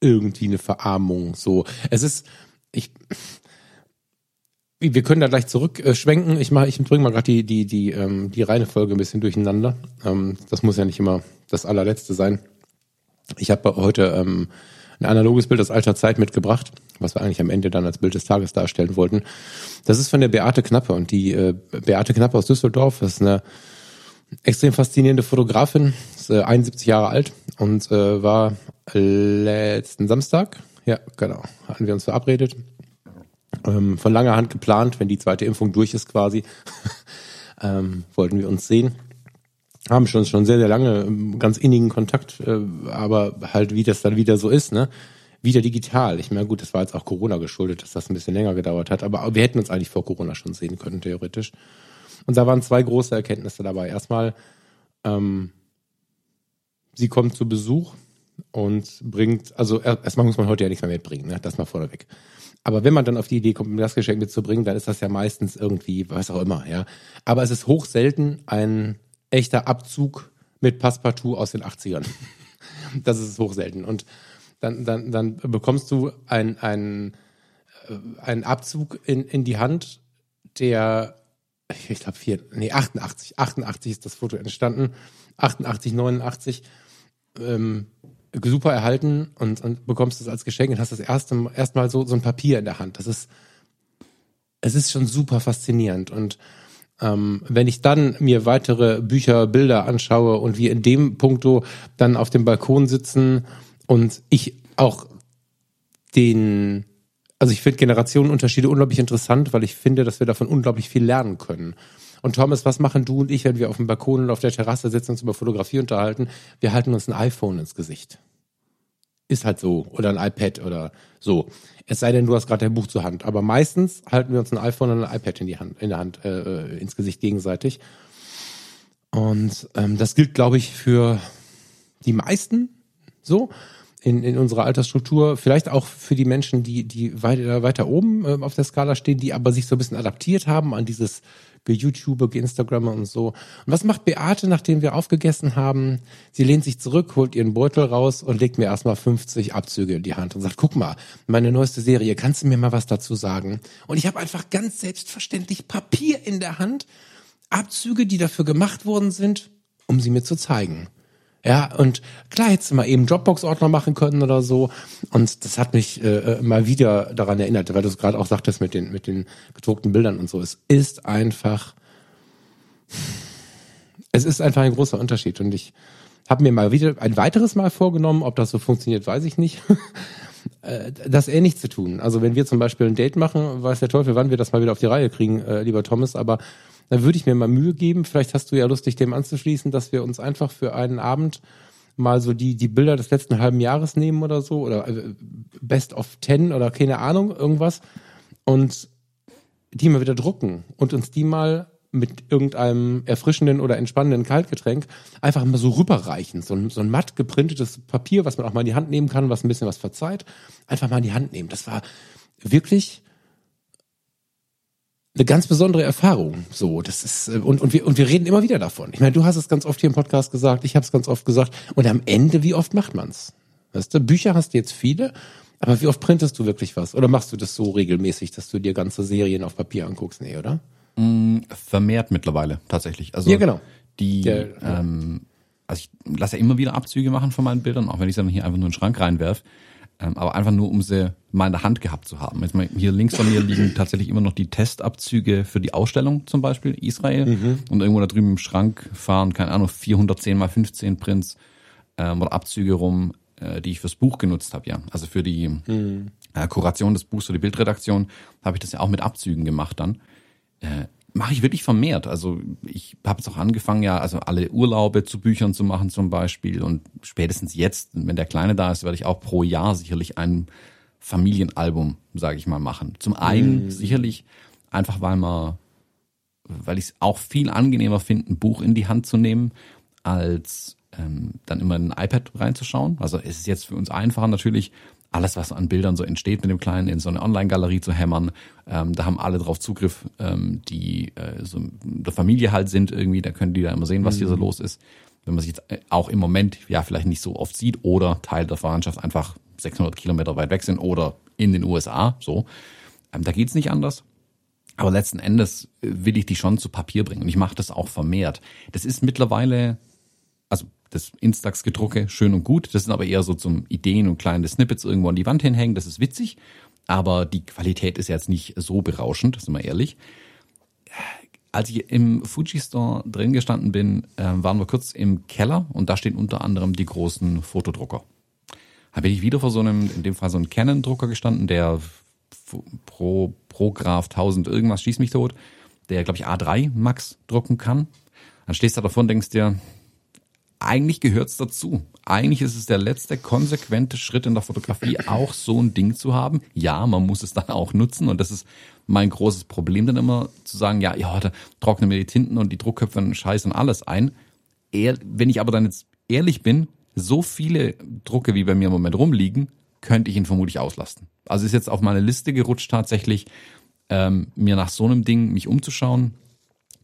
irgendwie eine Verarmung, so. Es ist, ich, wir können da gleich zurückschwenken. Ich mache, ich bringe mal gerade die, die, die, ähm, die Reihenfolge ein bisschen durcheinander. Ähm, das muss ja nicht immer das allerletzte sein. Ich habe heute ähm, ein analoges Bild aus alter Zeit mitgebracht, was wir eigentlich am Ende dann als Bild des Tages darstellen wollten. Das ist von der Beate Knappe und die äh, Beate Knappe aus Düsseldorf, das ist eine extrem faszinierende Fotografin, ist äh, einundsiebzig Jahre alt und äh, war letzten Samstag, ja genau, hatten wir uns verabredet, ähm, von langer Hand geplant, wenn die zweite Impfung durch ist quasi, ähm, wollten wir uns sehen. Haben schon schon sehr, sehr lange ganz innigen Kontakt, äh, aber halt wie das dann wieder so ist, ne? Wieder digital. Ich meine, gut, das war jetzt auch Corona geschuldet, dass das ein bisschen länger gedauert hat, aber wir hätten uns eigentlich vor Corona schon sehen können, theoretisch. Und da waren zwei große Erkenntnisse dabei. Erstmal, ähm, sie kommt zu Besuch und bringt, also erstmal muss man heute ja nichts mehr mitbringen, ne? Das mal vorneweg. Aber wenn man dann auf die Idee kommt, ein Gastgeschenk mitzubringen, dann ist das ja meistens irgendwie, was auch immer, ja. Aber es ist hochselten ein echter Abzug mit Passepartout aus den achtzigern. Das ist hochselten. Und dann, dann, dann bekommst du einen, einen, einen Abzug in, in die Hand, der ich glaube, vier, nee, achtundachtzig. achtundachtzig ist das Foto entstanden. achtundachtzig, neunundachtzig. Ähm, super erhalten und, und bekommst es als Geschenk und hast das erste, erstmal so, so ein Papier in der Hand. Das ist, es ist schon super faszinierend. Und ähm, wenn ich dann mir weitere Bücher, Bilder anschaue und wir in dem Punkto dann auf dem Balkon sitzen und ich auch den, also ich finde Generationenunterschiede unglaublich interessant, weil ich finde, dass wir davon unglaublich viel lernen können. Und Thomas, was machen du und ich, wenn wir auf dem Balkon oder auf der Terrasse sitzen und uns über Fotografie unterhalten? Wir halten uns ein iPhone ins Gesicht. Ist halt so. Oder ein iPad oder so. Es sei denn, du hast gerade dein Buch zur Hand. Aber meistens halten wir uns ein iPhone und ein iPad in die Hand, in der Hand, äh, ins Gesicht gegenseitig. Und ähm, das gilt, glaube ich, für die meisten so. In, in unserer Altersstruktur, vielleicht auch für die Menschen, die, die weiter, weiter oben äh, auf der Skala stehen, die aber sich so ein bisschen adaptiert haben an dieses Ge-YouTube, Ge-Instagram und so. Und was macht Beate, nachdem wir aufgegessen haben? Sie lehnt sich zurück, holt ihren Beutel raus und legt mir erstmal fünfzig Abzüge in die Hand und sagt, guck mal, meine neueste Serie, kannst du mir mal was dazu sagen? Und ich habe einfach ganz selbstverständlich Papier in der Hand, Abzüge, die dafür gemacht worden sind, um sie mir zu zeigen. Ja, und klar hättest du mal eben Dropbox-Ordner machen können oder so. Und das hat mich äh, mal wieder daran erinnert, weil du es gerade auch sagtest mit den, mit den gedruckten Bildern und so. Es ist einfach, es ist einfach ein großer Unterschied. Und ich habe mir mal wieder ein weiteres Mal vorgenommen, ob das so funktioniert, weiß ich nicht, das eher nicht zu tun. Also wenn wir zum Beispiel ein Date machen, weiß der Teufel, wann wir das mal wieder auf die Reihe kriegen, äh, lieber Thomas, aber dann würde ich mir mal Mühe geben, vielleicht hast du ja Lust, dich dem anzuschließen, dass wir uns einfach für einen Abend mal so die die Bilder des letzten halben Jahres nehmen oder so, oder Best of Ten oder keine Ahnung, irgendwas, und die mal wieder drucken und uns die mal mit irgendeinem erfrischenden oder entspannenden Kaltgetränk einfach mal so rüberreichen. So ein, so ein matt geprintetes Papier, was man auch mal in die Hand nehmen kann, was ein bisschen was verzeiht, einfach mal in die Hand nehmen. Das war wirklich eine ganz besondere Erfahrung, so, das ist, und, und wir, und wir reden immer wieder davon. Ich meine, du hast es ganz oft hier im Podcast gesagt, ich habe es ganz oft gesagt, und am Ende, wie oft macht man's? Weißt du, Bücher hast du jetzt viele, aber wie oft printest du wirklich was? Oder machst du das so regelmäßig, dass du dir ganze Serien auf Papier anguckst? Nee, oder? Mm, vermehrt mittlerweile, tatsächlich. Also, ja, genau. Die, ja, ja. Ähm, also ich lasse ja immer wieder Abzüge machen von meinen Bildern, auch wenn ich es dann hier einfach nur in den Schrank reinwerf. ähm, aber einfach nur, um sie mal in der Hand gehabt zu haben. Jetzt mal, hier links von mir liegen tatsächlich immer noch die Testabzüge für die Ausstellung, zum Beispiel Israel, mhm. und irgendwo da drüben im Schrank fahren, keine Ahnung, vierhundertzehn mal fünfzehn Prints ähm, oder Abzüge rum, äh, die ich fürs Buch genutzt habe, ja, also für die mhm. äh, Kuration des Buchs oder die Bildredaktion habe ich das ja auch mit Abzügen gemacht dann. Äh, mache ich wirklich vermehrt. Also ich habe jetzt auch angefangen, ja, also alle Urlaube zu Büchern zu machen zum Beispiel. Und spätestens jetzt, wenn der Kleine da ist, werde ich auch pro Jahr sicherlich ein Familienalbum, sage ich mal, machen. Zum einen mhm. sicherlich einfach, weil man, weil ich es auch viel angenehmer finde, ein Buch in die Hand zu nehmen, als ähm, dann immer in ein iPad reinzuschauen. Also es ist jetzt für uns einfacher natürlich, alles, was an Bildern so entsteht mit dem Kleinen, in so eine Online-Galerie zu hämmern. Ähm, da haben alle drauf Zugriff, ähm, die äh, so der Familie halt sind irgendwie. Da können die da immer sehen, was hier so los ist. Wenn man sich jetzt auch im Moment ja vielleicht nicht so oft sieht oder Teil der Verwandtschaft einfach sechshundert Kilometer weit weg sind oder in den U S A, so. Ähm, da geht's nicht anders. Aber letzten Endes will ich die schon zu Papier bringen. Und ich mache das auch vermehrt. Das ist mittlerweile, also das Instax-Gedrucke, schön und gut. Das sind aber eher so zum Ideen und kleine Snippets irgendwo an die Wand hinhängen. Das ist witzig, aber die Qualität ist jetzt nicht so berauschend, sind wir ehrlich. Als ich im Fuji-Store drin gestanden bin, waren wir kurz im Keller und da stehen unter anderem die großen Fotodrucker. Da bin ich wieder vor so einem, in dem Fall so einem Canon-Drucker gestanden, der pro, pro Graf tausend irgendwas, schießt mich tot, der, glaube ich, A drei Max drucken kann. Dann stehst du da davon und denkst dir, eigentlich gehört's dazu. Eigentlich ist es der letzte konsequente Schritt in der Fotografie, auch so ein Ding zu haben. Ja, man muss es dann auch nutzen und das ist mein großes Problem dann immer, zu sagen, ja, ja, da trocknen mir die Tinten und die Druckköpfe und Scheiß und alles ein. Ehr, wenn ich aber dann jetzt ehrlich bin, so viele Drucke, wie bei mir im Moment rumliegen, könnte ich ihn vermutlich auslasten. Also ist jetzt auf meine Liste gerutscht tatsächlich, ähm, mir nach so einem Ding mich umzuschauen.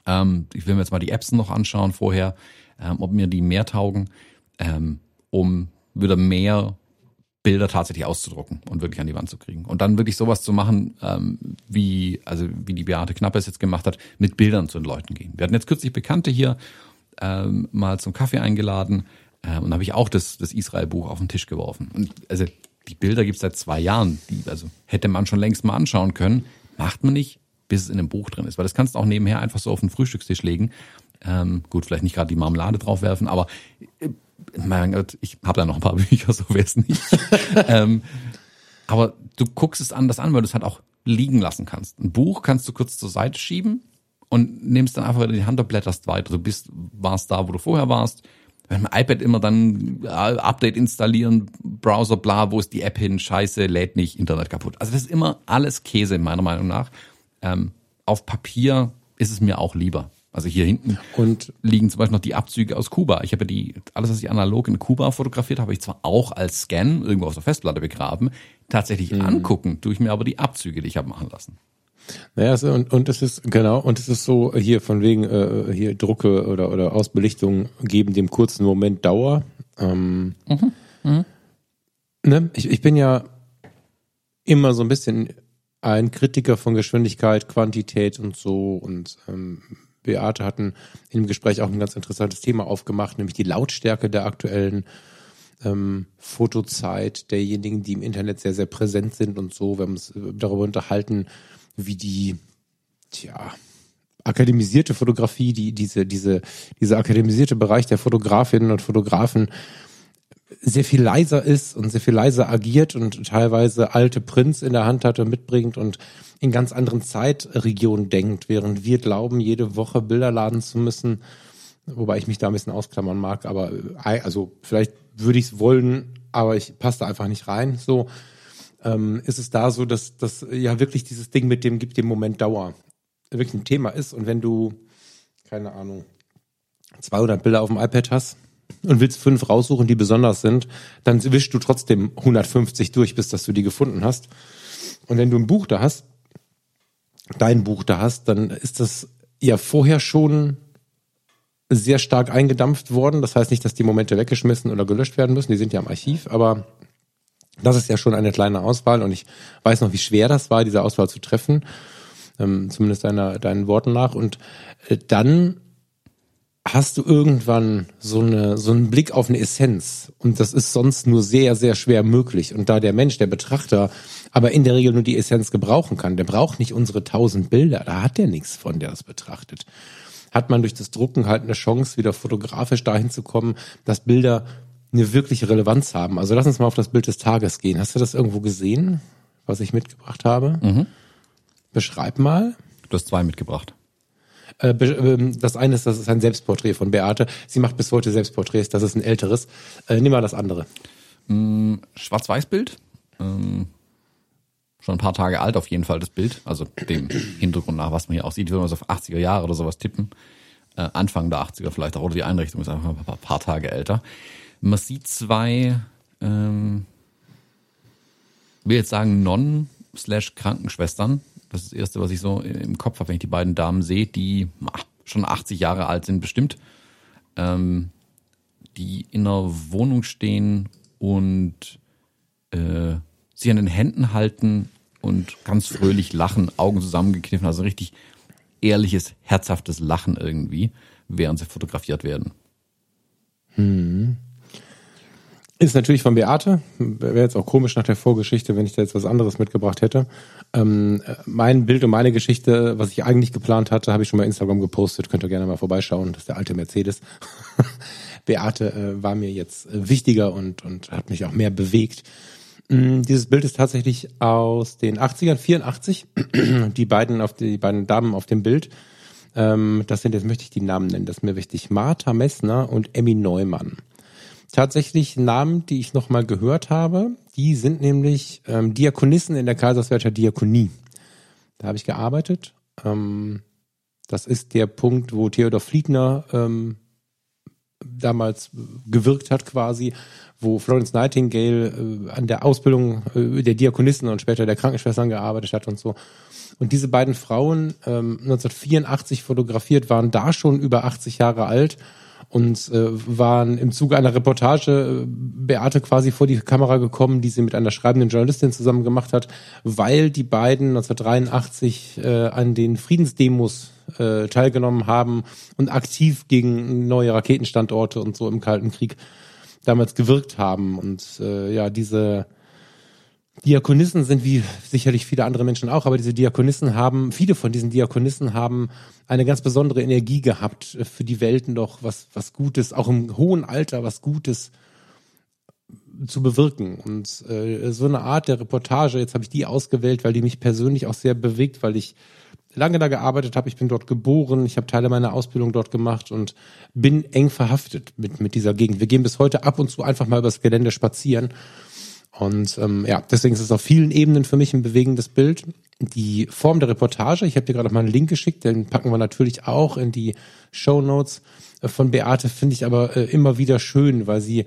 Ähm, ich will mir jetzt mal die Apps noch anschauen vorher. Ähm, ob mir die mehr taugen, ähm, um wieder mehr Bilder tatsächlich auszudrucken und wirklich an die Wand zu kriegen. Und dann wirklich sowas zu machen, ähm, wie also wie die Beate Knappe es jetzt gemacht hat, mit Bildern zu den Leuten gehen. Wir hatten jetzt kürzlich Bekannte hier ähm, mal zum Kaffee eingeladen ähm, und habe ich auch das, das Israel-Buch auf den Tisch geworfen. Und also die Bilder gibt es seit zwei Jahren. Die, also hätte man schon längst mal anschauen können, macht man nicht, bis es in einem Buch drin ist. Weil das kannst du auch nebenher einfach so auf den Frühstückstisch legen. Ähm, gut, vielleicht nicht gerade die Marmelade draufwerfen, aber äh, mein Gott, ich habe da noch ein paar Bücher, so wär's nicht. ähm, aber du guckst es anders an, weil du es halt auch liegen lassen kannst. Ein Buch kannst du kurz zur Seite schieben und nimmst dann einfach in die Hand und blätterst weiter. Du bist, warst da, wo du vorher warst. Beim iPad immer dann äh, Update installieren, Browser, bla, wo ist die App hin, scheiße, lädt nicht, Internet kaputt. Also das ist immer alles Käse, meiner Meinung nach. Ähm, auf Papier ist es mir auch lieber. Also hier hinten und liegen zum Beispiel noch die Abzüge aus Kuba. Ich habe ja die, alles, was ich analog in Kuba fotografiert habe, ich zwar auch als Scan irgendwo auf der Festplatte begraben, tatsächlich mhm. angucken, tue ich mir aber die Abzüge, die ich habe machen lassen. Naja, so, und, und es ist, genau, und es ist so, hier von wegen, äh, hier Drucke oder, oder Ausbelichtungen geben dem kurzen Moment Dauer. Ähm, mhm. Mhm. Ne? Ich, ich bin ja immer so ein bisschen ein Kritiker von Geschwindigkeit, Quantität und so und ähm, Beate hatten im Gespräch auch ein ganz interessantes Thema aufgemacht, nämlich die Lautstärke der aktuellen ähm, Fotozeit, derjenigen, die im Internet sehr, sehr präsent sind und so. Wir haben uns darüber unterhalten, wie die tja, akademisierte Fotografie, die, diese, diese, dieser akademisierte Bereich der Fotografinnen und Fotografen sehr viel leiser ist und sehr viel leiser agiert und teilweise alte Prints in der Hand hat und mitbringt und in ganz anderen Zeitregionen denkt, während wir glauben, jede Woche Bilder laden zu müssen, wobei ich mich da ein bisschen ausklammern mag, aber also vielleicht würde ich es wollen, aber ich passe da einfach nicht rein. So ähm, ist es da so, dass das ja wirklich dieses Ding mit dem gibt dem Moment Dauer wirklich ein Thema ist und wenn du, keine Ahnung, zweihundert Bilder auf dem iPad hast, und willst fünf raussuchen, die besonders sind, dann wischst du trotzdem hundertfünfzig durch, bis dass du die gefunden hast. Und wenn du ein Buch da hast, dein Buch da hast, dann ist das ja vorher schon sehr stark eingedampft worden. Das heißt nicht, dass die Momente weggeschmissen oder gelöscht werden müssen, die sind ja im Archiv, aber das ist ja schon eine kleine Auswahl und ich weiß noch, wie schwer das war, diese Auswahl zu treffen, zumindest deiner, deinen Worten nach. Und dann hast du irgendwann so eine, so einen Blick auf eine Essenz. Und das ist sonst nur sehr, sehr schwer möglich. Und da der Mensch, der Betrachter, aber in der Regel nur die Essenz gebrauchen kann, der braucht nicht unsere tausend Bilder. Da hat der nichts von, der das betrachtet. Hat man durch das Drucken halt eine Chance, wieder fotografisch dahin zu kommen, dass Bilder eine wirkliche Relevanz haben. Also lass uns mal auf das Bild des Tages gehen. Hast du das irgendwo gesehen, was ich mitgebracht habe? Mhm. Beschreib mal. Du hast zwei mitgebracht. Das eine ist, das ist ein Selbstporträt von Beate. Sie macht bis heute Selbstporträts, das ist ein älteres. Nimm mal das andere. Schwarz-Weiß-Bild. Schon ein paar Tage alt auf jeden Fall, das Bild. Also dem Hintergrund nach, was man hier auch sieht, wenn man so auf achtziger Jahre oder sowas tippen. Anfang der achtziger vielleicht auch. Oder die Einrichtung ist einfach ein paar Tage älter. Man sieht zwei, ähm, will jetzt sagen, Non-Slash-Krankenschwestern. Das ist das Erste, was ich so im Kopf habe, wenn ich die beiden Damen sehe, die schon achtzig Jahre alt sind bestimmt, ähm, die in einer Wohnung stehen und äh, sich an den Händen halten und ganz fröhlich lachen, Augen zusammengekniffen, also ein richtig ehrliches, herzhaftes Lachen irgendwie, während sie fotografiert werden. Hm. Ist natürlich von Beate. Wäre jetzt auch komisch nach der Vorgeschichte, wenn ich da jetzt was anderes mitgebracht hätte. Ähm, mein Bild und meine Geschichte, was ich eigentlich geplant hatte, habe ich schon bei Instagram gepostet. Könnt ihr gerne mal vorbeischauen. Das ist der alte Mercedes. Beate äh, war mir jetzt äh, wichtiger und, und hat mich auch mehr bewegt. Ähm, dieses Bild ist tatsächlich aus den achtzigern, vierundachtzig. die, beiden auf, die beiden Damen auf dem Bild. Ähm, das sind, jetzt möchte ich die Namen nennen, das ist mir wichtig. Martha Messner und Emmy Neumann. Tatsächlich Namen, die ich nochmal gehört habe, die sind nämlich ähm, Diakonissen in der Kaiserswerther Diakonie. Da habe ich gearbeitet. Ähm, das ist der Punkt, wo Theodor Fliedner ähm, damals gewirkt hat quasi, wo Florence Nightingale äh, an der Ausbildung äh, der Diakonissen und später der Krankenschwestern gearbeitet hat und so. Und diese beiden Frauen, ähm, neunzehnhundertvierundachtzig fotografiert, waren da schon über achtzig Jahre alt. Und äh, waren im Zuge einer Reportage äh, Beate quasi vor die Kamera gekommen, die sie mit einer schreibenden Journalistin zusammen gemacht hat, weil die beiden neunzehnhundertdreiundachtzig äh, an den Friedensdemos äh, teilgenommen haben und aktiv gegen neue Raketenstandorte und so im Kalten Krieg damals gewirkt haben. Und äh, ja, diese Diakonissen sind wie sicherlich viele andere Menschen auch, aber diese Diakonissen haben, viele von diesen Diakonissen haben eine ganz besondere Energie gehabt, für die Welt noch was, was Gutes, auch im hohen Alter was Gutes zu bewirken. Und äh, so eine Art der Reportage, jetzt habe ich die ausgewählt, weil die mich persönlich auch sehr bewegt, weil ich lange da gearbeitet habe, ich bin dort geboren, ich habe Teile meiner Ausbildung dort gemacht und bin eng verhaftet mit, mit dieser Gegend. Wir gehen bis heute ab und zu einfach mal übers Gelände spazieren. Und ähm, ja, deswegen ist es auf vielen Ebenen für mich ein bewegendes Bild. Die Form der Reportage, ich habe dir gerade noch mal einen Link geschickt, den packen wir natürlich auch in die Shownotes von Beate, finde ich aber äh, immer wieder schön, weil sie,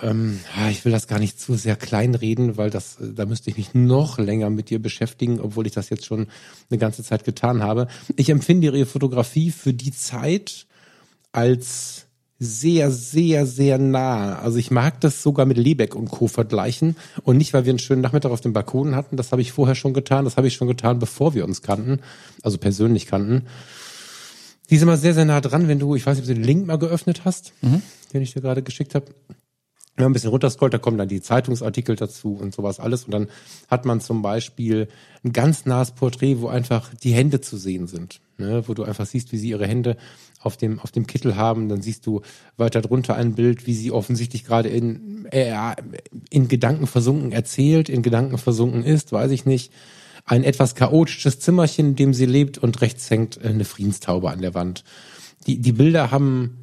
ähm, ich will das gar nicht zu sehr kleinreden, weil das, da müsste ich mich noch länger mit ihr beschäftigen, obwohl ich das jetzt schon eine ganze Zeit getan habe. Ich empfinde ihre Fotografie für die Zeit als sehr, sehr, sehr nah. Also ich mag das sogar mit Lebeck und Co. vergleichen. Und nicht, weil wir einen schönen Nachmittag auf dem Balkon hatten. Das habe ich vorher schon getan. Das habe ich schon getan, bevor wir uns kannten. Also persönlich kannten. Die sind immer sehr, sehr nah dran, wenn du, ich weiß nicht, ob du den Link mal geöffnet hast, mhm. den ich dir gerade geschickt habe. Wenn man ein bisschen runterscrollt, da kommen dann die Zeitungsartikel dazu und sowas alles. Und dann hat man zum Beispiel ein ganz nahes Porträt, wo einfach die Hände zu sehen sind. Ne? Wo du einfach siehst, wie sie ihre Hände auf dem, auf dem Kittel haben. Dann siehst du weiter drunter ein Bild, wie sie offensichtlich gerade in, äh, in Gedanken versunken erzählt, in Gedanken versunken ist, weiß ich nicht. Ein etwas chaotisches Zimmerchen, in dem sie lebt, und rechts hängt eine Friedenstaube an der Wand. Die, die Bilder haben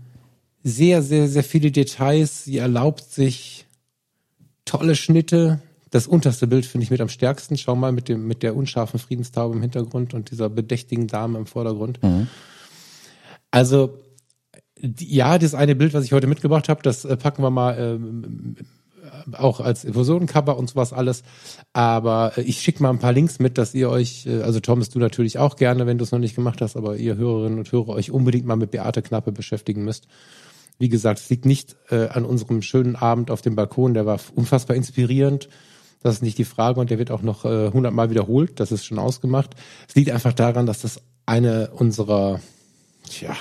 sehr, sehr, sehr viele Details. Sie erlaubt sich tolle Schnitte. Das unterste Bild finde ich mit am stärksten. Schau mal, mit dem mit der unscharfen Friedenstaube im Hintergrund und dieser bedächtigen Dame im Vordergrund. Mhm. Also, ja, das eine Bild, was ich heute mitgebracht habe, das packen wir mal ähm, auch als Episodencover und sowas alles. Aber ich schicke mal ein paar Links mit, dass ihr euch, also Thomas, du natürlich auch gerne, wenn du es noch nicht gemacht hast, aber ihr Hörerinnen und Hörer euch unbedingt mal mit Beate Knappe beschäftigen müsst. Wie gesagt, es liegt nicht äh, an unserem schönen Abend auf dem Balkon. Der war unfassbar inspirierend. Das ist nicht die Frage. Und der wird auch noch hundertmal äh, wiederholt. Das ist schon ausgemacht. Es liegt einfach daran, dass das eine unserer, tja,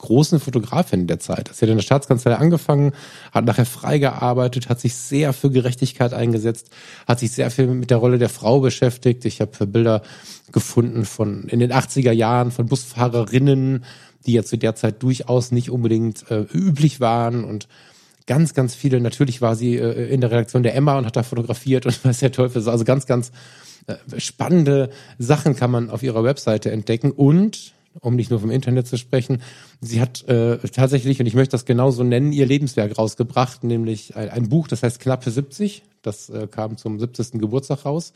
großen Fotografin der Zeit. Sie hat in der Staatskanzlei angefangen, hat nachher frei gearbeitet, hat sich sehr für Gerechtigkeit eingesetzt, hat sich sehr viel mit der Rolle der Frau beschäftigt. Ich habe Bilder gefunden von in den achtziger Jahren von Busfahrerinnen, die ja zu der Zeit durchaus nicht unbedingt äh, üblich waren und ganz, ganz viele. Natürlich war sie äh, in der Redaktion der Emma und hat da fotografiert und weiß der Teufel. Also ganz, ganz äh, spannende Sachen kann man auf ihrer Webseite entdecken. Und, um nicht nur vom Internet zu sprechen, sie hat äh, tatsächlich, und ich möchte das genauso nennen, ihr Lebenswerk rausgebracht, nämlich ein, ein Buch, das heißt Knappe siebzig. Das äh, kam zum siebzigsten Geburtstag raus.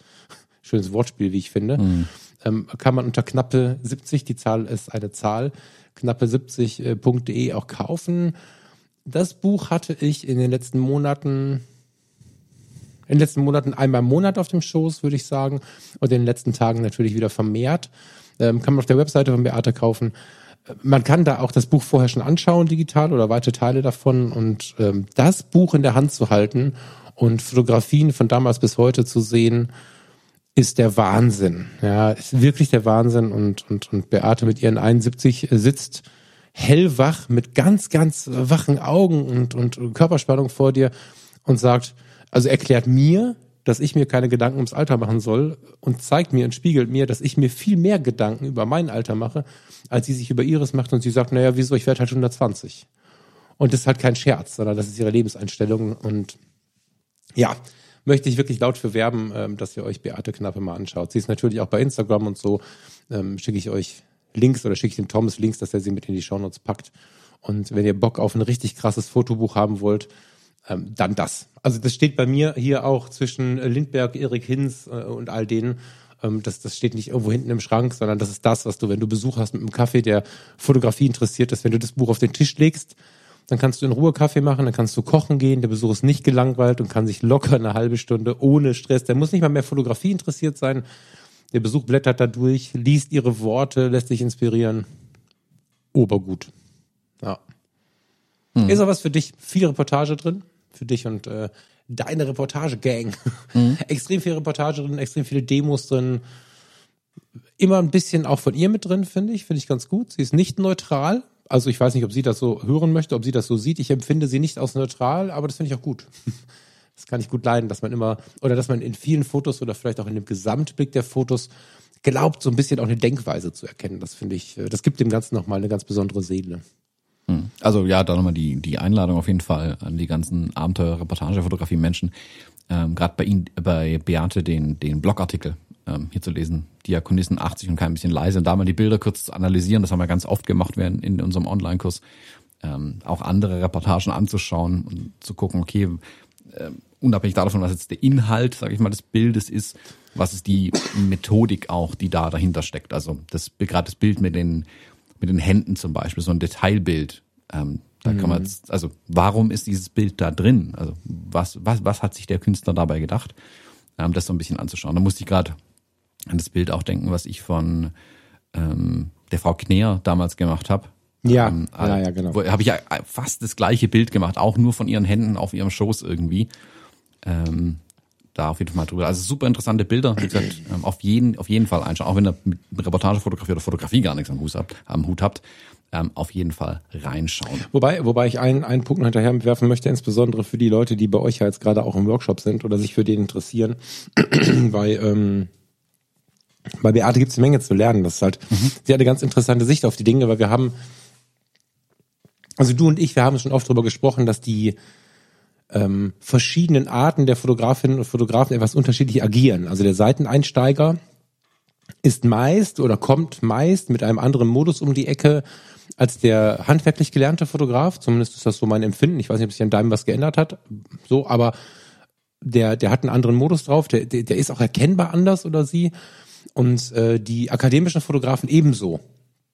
Schönes Wortspiel, wie ich finde. Mhm. Ähm, kann man unter Knappe siebzig, die Zahl ist eine Zahl, knappe siebzig punkt de auch kaufen. Das Buch hatte ich in den letzten Monaten, in den letzten Monaten einmal im Monat auf dem Schoß, würde ich sagen, und in den letzten Tagen natürlich wieder vermehrt. Ähm, kann man auf der Webseite von Beate kaufen. Man kann da auch das Buch vorher schon anschauen, digital oder weite Teile davon, und ähm, das Buch in der Hand zu halten und Fotografien von damals bis heute zu sehen, ist der Wahnsinn. Ja, ist wirklich der Wahnsinn, und, und, und Beate mit ihren einundsiebzig sitzt hellwach mit ganz, ganz wachen Augen und, und Körperspannung vor dir und sagt, also erklärt mir, dass ich mir keine Gedanken ums Alter machen soll, und zeigt mir und spiegelt mir, dass ich mir viel mehr Gedanken über mein Alter mache, als sie sich über ihres macht, und sie sagt, naja, wieso, ich werde halt hundertzwanzig. Und das ist halt kein Scherz, sondern das ist ihre Lebenseinstellung, und ja, möchte ich wirklich laut für werben, dass ihr euch Beate Knappe mal anschaut. Sie ist natürlich auch bei Instagram und so. Schicke ich euch Links oder schicke ich dem Thomas Links, dass er sie mit in die Shownotes packt. Und wenn ihr Bock auf ein richtig krasses Fotobuch haben wollt, dann das. Also das steht bei mir hier auch zwischen Lindberg, Erik Hinz und all denen. Das, das steht nicht irgendwo hinten im Schrank, sondern das ist das, was du, wenn du Besuch hast mit einem Kaffee, der Fotografie interessiert ist, wenn du das Buch auf den Tisch legst, dann kannst du in Ruhe Kaffee machen, dann kannst du kochen gehen, der Besuch ist nicht gelangweilt und kann sich locker eine halbe Stunde ohne Stress, der muss nicht mal mehr Fotografie interessiert sein, der Besuch blättert da durch, liest ihre Worte, lässt sich inspirieren. Obergut. Ja. Mhm. Ist auch was für dich, viel Reportage drin, für dich und äh, deine Reportage-Gang. Mhm. Extrem viel Reportage drin, extrem viele Demos drin, immer ein bisschen auch von ihr mit drin, finde ich, finde ich ganz gut. Sie ist nicht neutral. Also ich weiß nicht, ob sie das so hören möchte, ob sie das so sieht. Ich empfinde sie nicht als neutral, aber das finde ich auch gut. Das kann ich gut leiden, dass man immer, oder dass man in vielen Fotos oder vielleicht auch in dem Gesamtblick der Fotos glaubt, so ein bisschen auch eine Denkweise zu erkennen. Das finde ich, das gibt dem Ganzen nochmal eine ganz besondere Seele. Also ja, da nochmal die, die Einladung auf jeden Fall an die ganzen Abenteuer-Reportage-Fotografie-Menschen. Ähm, gerade bei Ihnen, bei Beate, den, den Blogartikel ähm, hier zu lesen, Diakonissen achtzig und kein bisschen leise, und da mal die Bilder kurz zu analysieren, das haben wir ganz oft gemacht während in unserem Online-Kurs, ähm, auch andere Reportagen anzuschauen und zu gucken, okay, äh, unabhängig davon, was jetzt der Inhalt, sage ich mal, des Bildes ist, was ist die Methodik auch, die da dahinter steckt. Also das gerade das Bild mit den mit den Händen zum Beispiel, so ein Detailbild, ähm, da kann man jetzt, also warum ist dieses Bild da drin? Also was was was hat sich der Künstler dabei gedacht, ähm, das so ein bisschen anzuschauen? Da musste ich gerade an das Bild auch denken, was ich von ähm, der Frau Kneer damals gemacht habe. Ja, ähm, ja, ja, genau. Habe ich ja fast das gleiche Bild gemacht, auch nur von ihren Händen auf ihrem Schoß irgendwie. Ähm, da auf jeden Fall mal drüber. Also super interessante Bilder. Wie gesagt, ähm, auf jeden auf jeden Fall einschauen. Auch wenn ihr mit Reportagefotografie oder Fotografie gar nichts am Hut habt, am Hut habt. Auf jeden Fall reinschauen. Wobei, wobei ich einen, einen Punkt hinterher werfen möchte, insbesondere für die Leute, die bei euch ja jetzt gerade auch im Workshop sind oder sich für den interessieren, weil ähm, bei Beate gibt es eine Menge zu lernen. Das ist halt, mhm. Sie hat eine ganz interessante Sicht auf die Dinge, weil wir haben, also du und ich, wir haben schon oft darüber gesprochen, dass die ähm, verschiedenen Arten der Fotografinnen und Fotografen etwas unterschiedlich agieren. Also der Seiteneinsteiger ist meist oder kommt meist mit einem anderen Modus um die Ecke als der handwerklich gelernte Fotograf, zumindest ist das so mein Empfinden. Ich weiß nicht, ob sich an deinem was geändert hat, so, aber der der hat einen anderen Modus drauf, der der, der ist auch erkennbar anders oder sie, und äh, die akademischen Fotografen ebenso.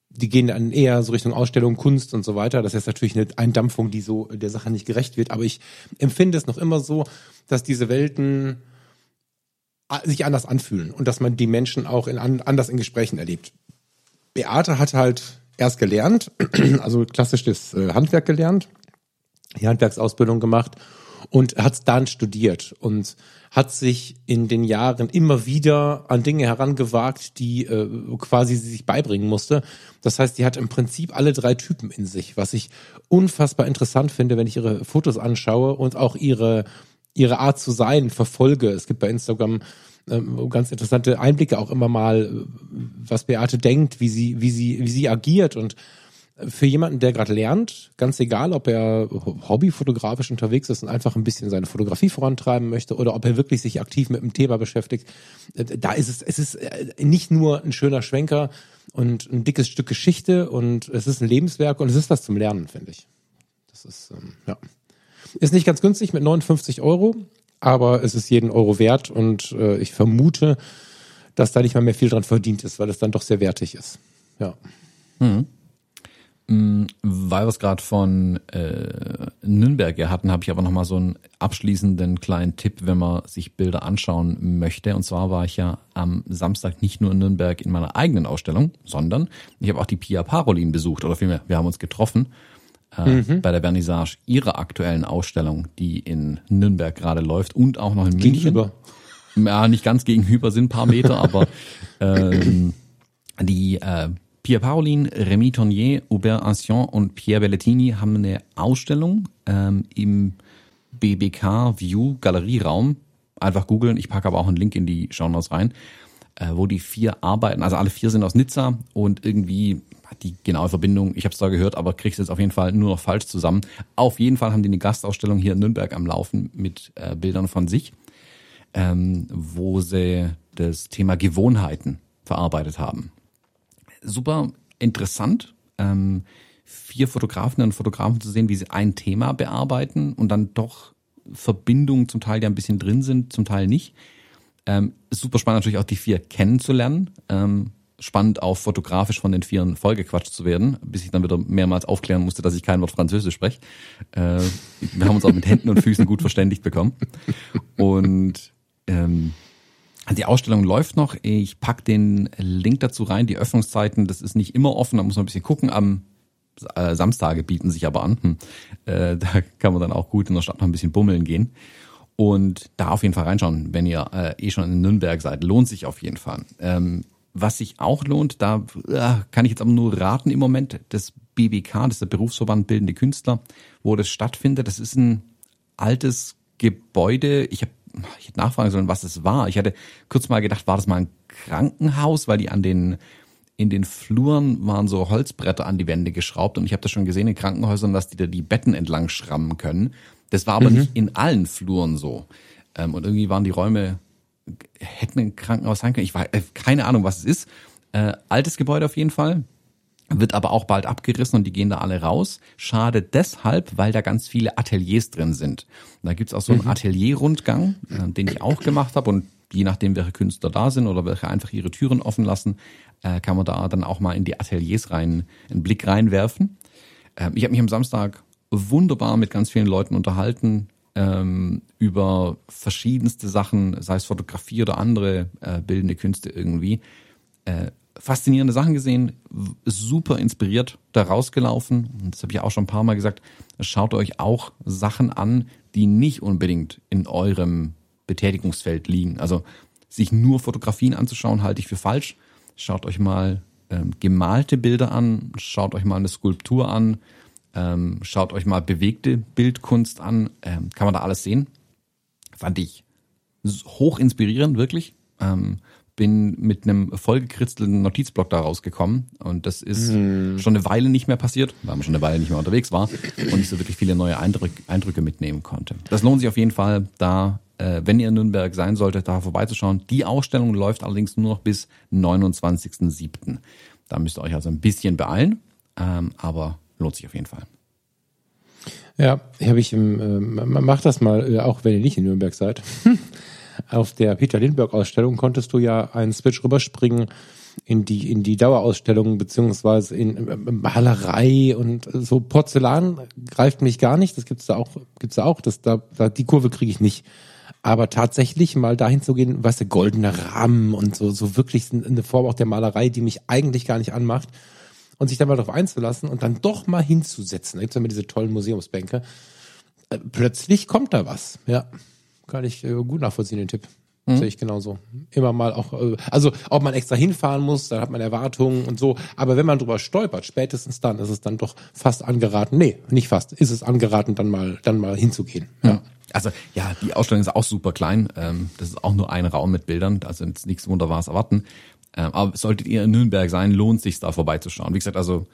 Die gehen dann eher so Richtung Ausstellung, Kunst und so weiter. Das ist natürlich eine Eindampfung, die so der Sache nicht gerecht wird, aber ich empfinde es noch immer so, dass diese Welten sich anders anfühlen und dass man die Menschen auch in, anders in Gesprächen erlebt. Beate hat halt erst gelernt, also klassisches Handwerk gelernt, die Handwerksausbildung gemacht und hat dann studiert und hat sich in den Jahren immer wieder an Dinge herangewagt, die äh, quasi sie sich beibringen musste. Das heißt, sie hat im Prinzip alle drei Typen in sich, was ich unfassbar interessant finde, wenn ich ihre Fotos anschaue und auch ihre ihre Art zu sein verfolge. Es gibt bei Instagram ähm, ganz interessante Einblicke auch immer mal, was Beate denkt, wie sie wie sie wie sie agiert. Und für jemanden, der gerade lernt, ganz egal, ob er hobbyfotografisch unterwegs ist und einfach ein bisschen seine Fotografie vorantreiben möchte oder ob er wirklich sich aktiv mit dem Thema beschäftigt, da ist es, es ist nicht nur ein schöner Schwenker und ein dickes Stück Geschichte, und es ist ein Lebenswerk und es ist was zum Lernen, finde ich. Das ist, ähm, ja. Ist nicht ganz günstig mit neunundfünfzig Euro, aber es ist jeden Euro wert, und äh, ich vermute, dass da nicht mal mehr viel dran verdient ist, weil es dann doch sehr wertig ist. Ja. Mhm. Weil wir es gerade von äh, Nürnberg ja hatten, habe ich aber nochmal so einen abschließenden kleinen Tipp, wenn man sich Bilder anschauen möchte. Und zwar war ich ja am Samstag nicht nur in Nürnberg in meiner eigenen Ausstellung, sondern ich habe auch die Pia Parolin besucht, oder vielmehr, wir haben uns getroffen äh, mhm. bei der Vernissage ihrer aktuellen Ausstellung, die in Nürnberg gerade läuft und auch noch in München. Gegenüber? Ja, nicht ganz gegenüber, sind ein paar Meter, aber ähm, die äh, Pia Parolin, Rémi Tournier, Hubert Ancien und Pierre Bellettini haben eine Ausstellung ähm, im B B K View Galerieraum. Einfach googeln, ich packe aber auch einen Link in die Shownotes rein, äh, wo die vier arbeiten. Also alle vier sind aus Nizza, und irgendwie die genaue Verbindung, ich habe es da gehört, aber krieg's jetzt auf jeden Fall nur noch falsch zusammen. Auf jeden Fall haben die eine Gastausstellung hier in Nürnberg am Laufen mit äh, Bildern von sich, ähm, wo sie das Thema Gewohnheiten verarbeitet haben. Super interessant, ähm, vier Fotografinnen und Fotografen zu sehen, wie sie ein Thema bearbeiten und dann doch Verbindungen zum Teil ja ein bisschen drin sind, zum Teil nicht. Ähm, super spannend natürlich auch die vier kennenzulernen. Ähm, spannend auch fotografisch von den Vieren vollgequatscht zu werden, bis ich dann wieder mehrmals aufklären musste, dass ich kein Wort Französisch spreche. Äh, wir haben uns auch mit Händen und Füßen gut verständigt bekommen. Und ähm, die Ausstellung läuft noch. Ich pack den Link dazu rein. Die Öffnungszeiten, das ist nicht immer offen, da muss man ein bisschen gucken. Am äh, Samstage bieten sich aber an. Hm. Äh, da kann man dann auch gut in der Stadt noch ein bisschen bummeln gehen. Und da auf jeden Fall reinschauen, wenn ihr äh, eh schon in Nürnberg seid. Lohnt sich auf jeden Fall. Ähm, was sich auch lohnt, da äh, kann ich jetzt aber nur raten im Moment, das B B K, das ist der Berufsverband Bildende Künstler, wo das stattfindet. Das ist ein altes Gebäude. Ich habe Ich hätte nachfragen sollen, was es war. Ich hatte kurz mal gedacht, war das mal ein Krankenhaus, weil die an den in den Fluren waren so Holzbretter an die Wände geschraubt, und ich habe das schon gesehen in Krankenhäusern, dass die da die Betten entlang schrammen können. Das war aber mhm. nicht in allen Fluren so. Und irgendwie waren die Räume, hätten ein Krankenhaus sein können. Ich weiß, keine Ahnung, was es ist. Äh, altes Gebäude auf jeden Fall. Wird aber auch bald abgerissen, und die gehen da alle raus. Schade deshalb, weil da ganz viele Ateliers drin sind. Und da gibt's auch so einen mhm. Atelier-Rundgang, äh, den ich auch gemacht habe. Und je nachdem, welche Künstler da sind oder welche einfach ihre Türen offen lassen, äh, kann man da dann auch mal in die Ateliers rein, einen Blick reinwerfen. Ähm, ich habe mich am Samstag wunderbar mit ganz vielen Leuten unterhalten ähm, über verschiedenste Sachen, sei es Fotografie oder andere äh, bildende Künste irgendwie. Äh, Faszinierende Sachen gesehen, super inspiriert da rausgelaufen. Und das habe ich auch schon ein paar Mal gesagt. Schaut euch auch Sachen an, die nicht unbedingt in eurem Betätigungsfeld liegen. Also sich nur Fotografien anzuschauen, halte ich für falsch. Schaut euch mal ähm, gemalte Bilder an, schaut euch mal eine Skulptur an, ähm, schaut euch mal bewegte Bildkunst an. Ähm, kann man da alles sehen? Fand ich hoch inspirierend, wirklich. Ähm, bin mit einem vollgekritzelten Notizblock da rausgekommen, und das ist mm. schon eine Weile nicht mehr passiert, weil man schon eine Weile nicht mehr unterwegs war und nicht so wirklich viele neue Eindrücke, Eindrücke mitnehmen konnte. Das lohnt sich auf jeden Fall, da, äh, wenn ihr in Nürnberg sein solltet, da vorbeizuschauen. Die Ausstellung läuft allerdings nur noch bis neunundzwanzigsten siebten Da müsst ihr euch also ein bisschen beeilen, ähm, aber lohnt sich auf jeden Fall. Ja, habe ich im, äh, macht das mal, auch wenn ihr nicht in Nürnberg seid. Auf der Peter-Lindbergh-Ausstellung konntest du ja einen Switch rüberspringen in die in die Dauerausstellung, beziehungsweise in Malerei, und so Porzellan greift mich gar nicht. Das gibt's da auch, gibt's da auch. Das, da, da, die Kurve kriege ich nicht. Aber tatsächlich mal dahin zu gehen, weißt du, goldene Rahmen und so, so wirklich eine Form auch der Malerei, die mich eigentlich gar nicht anmacht. Und sich dann mal darauf einzulassen und dann doch mal hinzusetzen. Da gibt's ja immer diese tollen Museumsbänke. plötzlich kommt da was. Ja, kann ich äh, gut nachvollziehen, den Tipp. Mhm. Sehe ich genauso. Immer mal auch, äh, also ob man extra hinfahren muss, dann hat man Erwartungen und so. Aber wenn man drüber stolpert, spätestens dann ist es dann doch fast angeraten. Nee, nicht fast. Ist es angeraten, dann mal, dann mal hinzugehen. Mhm. Ja. Also ja, die Ausstellung ist auch super klein. Ähm, das ist auch nur ein Raum mit Bildern. Also nichts Wunderbares erwarten. Ähm, aber solltet ihr in Nürnberg sein, lohnt sich da vorbeizuschauen. Wie gesagt, also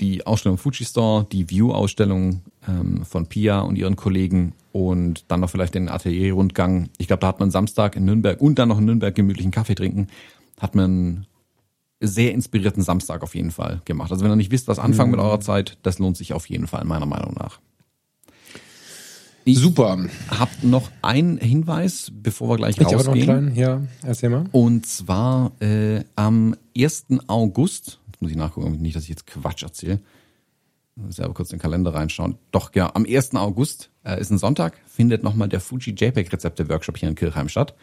die Ausstellung Fuji-Store, die View-Ausstellung ähm, von Pia und ihren Kollegen und dann noch vielleicht den Atelier-Rundgang. Ich glaube, da hat man Samstag in Nürnberg und dann noch in Nürnberg gemütlichen Kaffee trinken. Hat man einen sehr inspirierten Samstag auf jeden Fall gemacht. Also wenn ihr nicht wisst, was anfangen mhm. mit eurer Zeit, das lohnt sich auf jeden Fall, meiner Meinung nach. Ich Super. Habt noch einen Hinweis, bevor wir gleich ich rausgehen. Ich habe noch einen kleinen, ja, erzähl mal. Und zwar äh, am ersten August, jetzt muss ich nachgucken, nicht, dass ich jetzt Quatsch erzähle, ich selber kurz in den Kalender reinschauen. Doch, ja, am ersten August, äh, ist ein Sonntag, findet nochmal der Fuji-JPEG-Rezepte-Workshop hier in Kirchheim statt.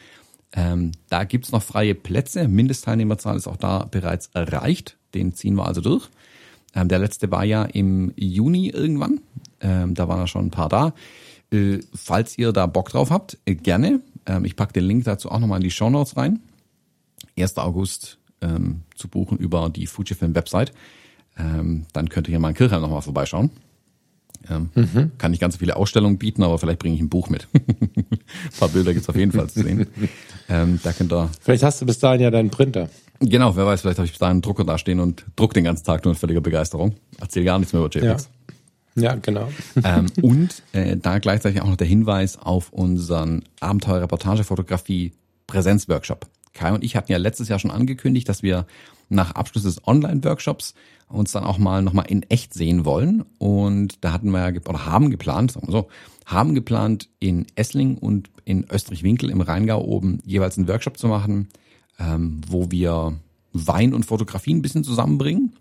Ähm, da gibt's noch freie Plätze, Mindestteilnehmerzahl ist auch da bereits erreicht, den ziehen wir also durch. Ähm, der letzte war ja im Juni irgendwann, ähm, da waren ja schon ein paar da. Äh, falls ihr da Bock drauf habt, äh, gerne. Ähm, ich packe den Link dazu auch nochmal in die Shownotes rein. ersten August ähm, zu buchen über die Fujifilm-Website. Ähm, dann könnt ihr hier mal in Kirchheim nochmal vorbeischauen. Ähm, mhm. Kann nicht ganz so viele Ausstellungen bieten, aber vielleicht bringe ich ein Buch mit. Ein paar Bilder gibt es auf jeden Fall zu sehen. Ähm, da könnt ihr vielleicht hast du bis dahin ja deinen Printer. Genau, wer weiß, vielleicht habe ich bis dahin einen Drucker da stehen und druck den ganzen Tag nur in völliger Begeisterung. Erzähl gar nichts mehr über JPEGs. Ja. Ja, genau. ähm, und äh, da gleichzeitig auch noch der Hinweis auf unseren Abenteuer-Reportage-Fotografie-Präsenz-Workshop. Kai und ich hatten ja letztes Jahr schon angekündigt, dass wir nach Abschluss des Online-Workshops uns dann auch mal nochmal in echt sehen wollen. Und da hatten wir ja, oder haben geplant, sagen wir so, haben geplant, in Essling und in Österreich-Winkel im Rheingau oben jeweils einen Workshop zu machen, ähm, wo wir Wein und Fotografie ein bisschen zusammenbringen.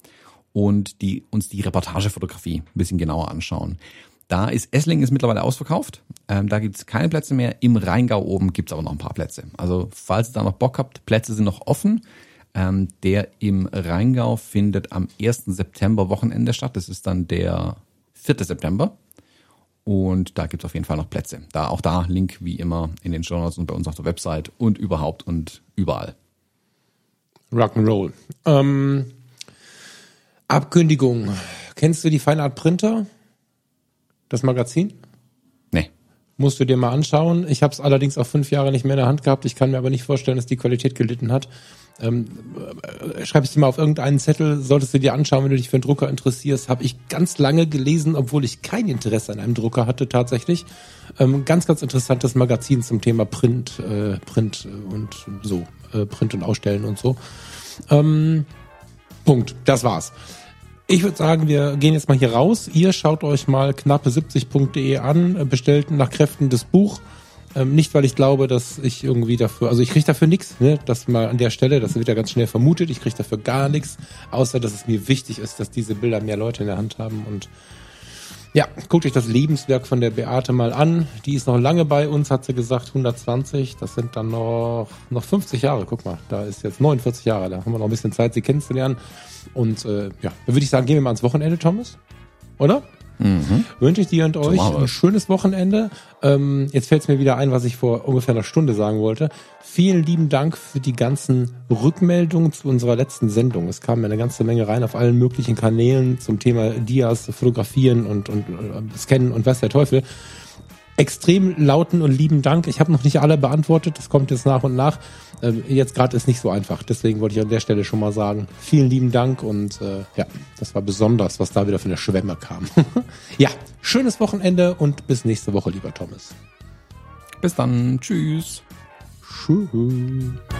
Und die uns die Reportagefotografie ein bisschen genauer anschauen. Da ist Essling ist mittlerweile ausverkauft. Ähm, da gibt es keine Plätze mehr. Im Rheingau oben gibt es aber noch ein paar Plätze. Also falls ihr da noch Bock habt, Plätze sind noch offen. Ähm, der im Rheingau findet am ersten September Wochenende statt. Das ist dann der vierten September. Und da gibt es auf jeden Fall noch Plätze. Da auch da Link wie immer in den Shownotes und bei uns auf der Website und überhaupt und überall. Rock'n'Roll. Ähm... Um Abkündigung. Kennst du die Fine Art Printer? Das Magazin? Nee. Musst du dir mal anschauen. Ich habe es allerdings auch fünf Jahre nicht mehr in der Hand gehabt. Ich kann mir aber nicht vorstellen, dass die Qualität gelitten hat. Ähm, äh, schreib es dir mal auf irgendeinen Zettel. Solltest du dir anschauen, wenn du dich für einen Drucker interessierst. Habe ich ganz lange gelesen, obwohl ich kein Interesse an einem Drucker hatte tatsächlich. Ähm, ganz, ganz interessantes Magazin zum Thema Print, äh, Print und so. Äh, Print und Ausstellen und so. Ähm, Punkt. Das war's. Ich würde sagen, wir gehen jetzt mal hier raus. Ihr schaut euch mal knappe siebzig punkt de an, bestellt nach Kräften das Buch. Ähm, nicht, weil ich glaube, dass ich irgendwie dafür, also ich kriege dafür nichts, ne? Das mal an der Stelle, das wird ja ganz schnell vermutet. Ich kriege dafür gar nichts, außer dass es mir wichtig ist, dass diese Bilder mehr Leute in der Hand haben. Und ja, guckt euch das Lebenswerk von der Beate mal an. Die ist noch lange bei uns, hat sie gesagt, hundertzwanzig. Das sind dann noch, noch fünfzig Jahre. Guck mal, da ist jetzt neunundvierzig Jahre. Da haben wir noch ein bisschen Zeit, sie kennenzulernen. Und äh, ja, dann würde ich sagen, gehen wir mal ans Wochenende, Thomas. Oder? Mhm. Wünsche ich dir und euch Tomorrow. Ein schönes Wochenende. Ähm, jetzt fällt es mir wieder ein, was ich vor ungefähr einer Stunde sagen wollte. Vielen lieben Dank für die ganzen Rückmeldungen zu unserer letzten Sendung. Es kam eine ganze Menge rein auf allen möglichen Kanälen zum Thema Dias, Fotografieren und, und äh, Scannen und weiß der Teufel. Extrem lauten und lieben Dank. Ich habe noch nicht alle beantwortet. Das kommt jetzt nach und nach. Ähm, jetzt gerade ist nicht so einfach. Deswegen wollte ich an der Stelle schon mal sagen, vielen lieben Dank. Und äh, ja, das war besonders, was da wieder von der Schwemme kam. Ja, schönes Wochenende und bis nächste Woche, lieber Thomas. Bis dann. Tschüss. Tschüss.